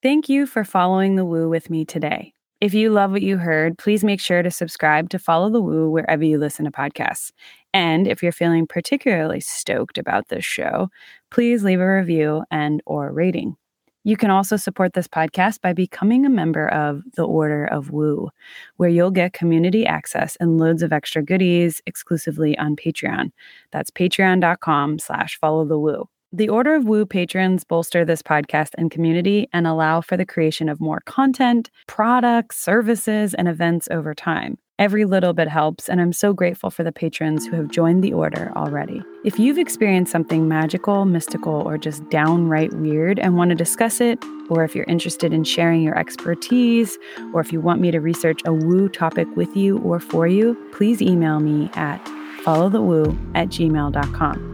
Thank you for following The Woo with me today. If you love what you heard, please make sure to subscribe to Follow The Woo wherever you listen to podcasts. And if you're feeling particularly stoked about this show, please leave a review and or rating. You can also support this podcast by becoming a member of The Order of Woo, where you'll get community access and loads of extra goodies exclusively on Patreon. That's patreon.com slash follow the woo. The Order of Woo patrons bolster this podcast and community and allow for the creation of more content, products, services, and events over time. Every little bit helps, and I'm so grateful for the patrons who have joined the order already. If you've experienced something magical, mystical, or just downright weird and want to discuss it, or if you're interested in sharing your expertise, or if you want me to research a woo topic with you or for you, please email me at followthewoo at gmail.com.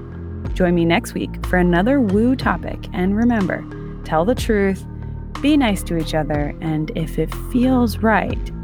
Join me next week for another woo topic, and remember, tell the truth, be nice to each other, and if it feels right,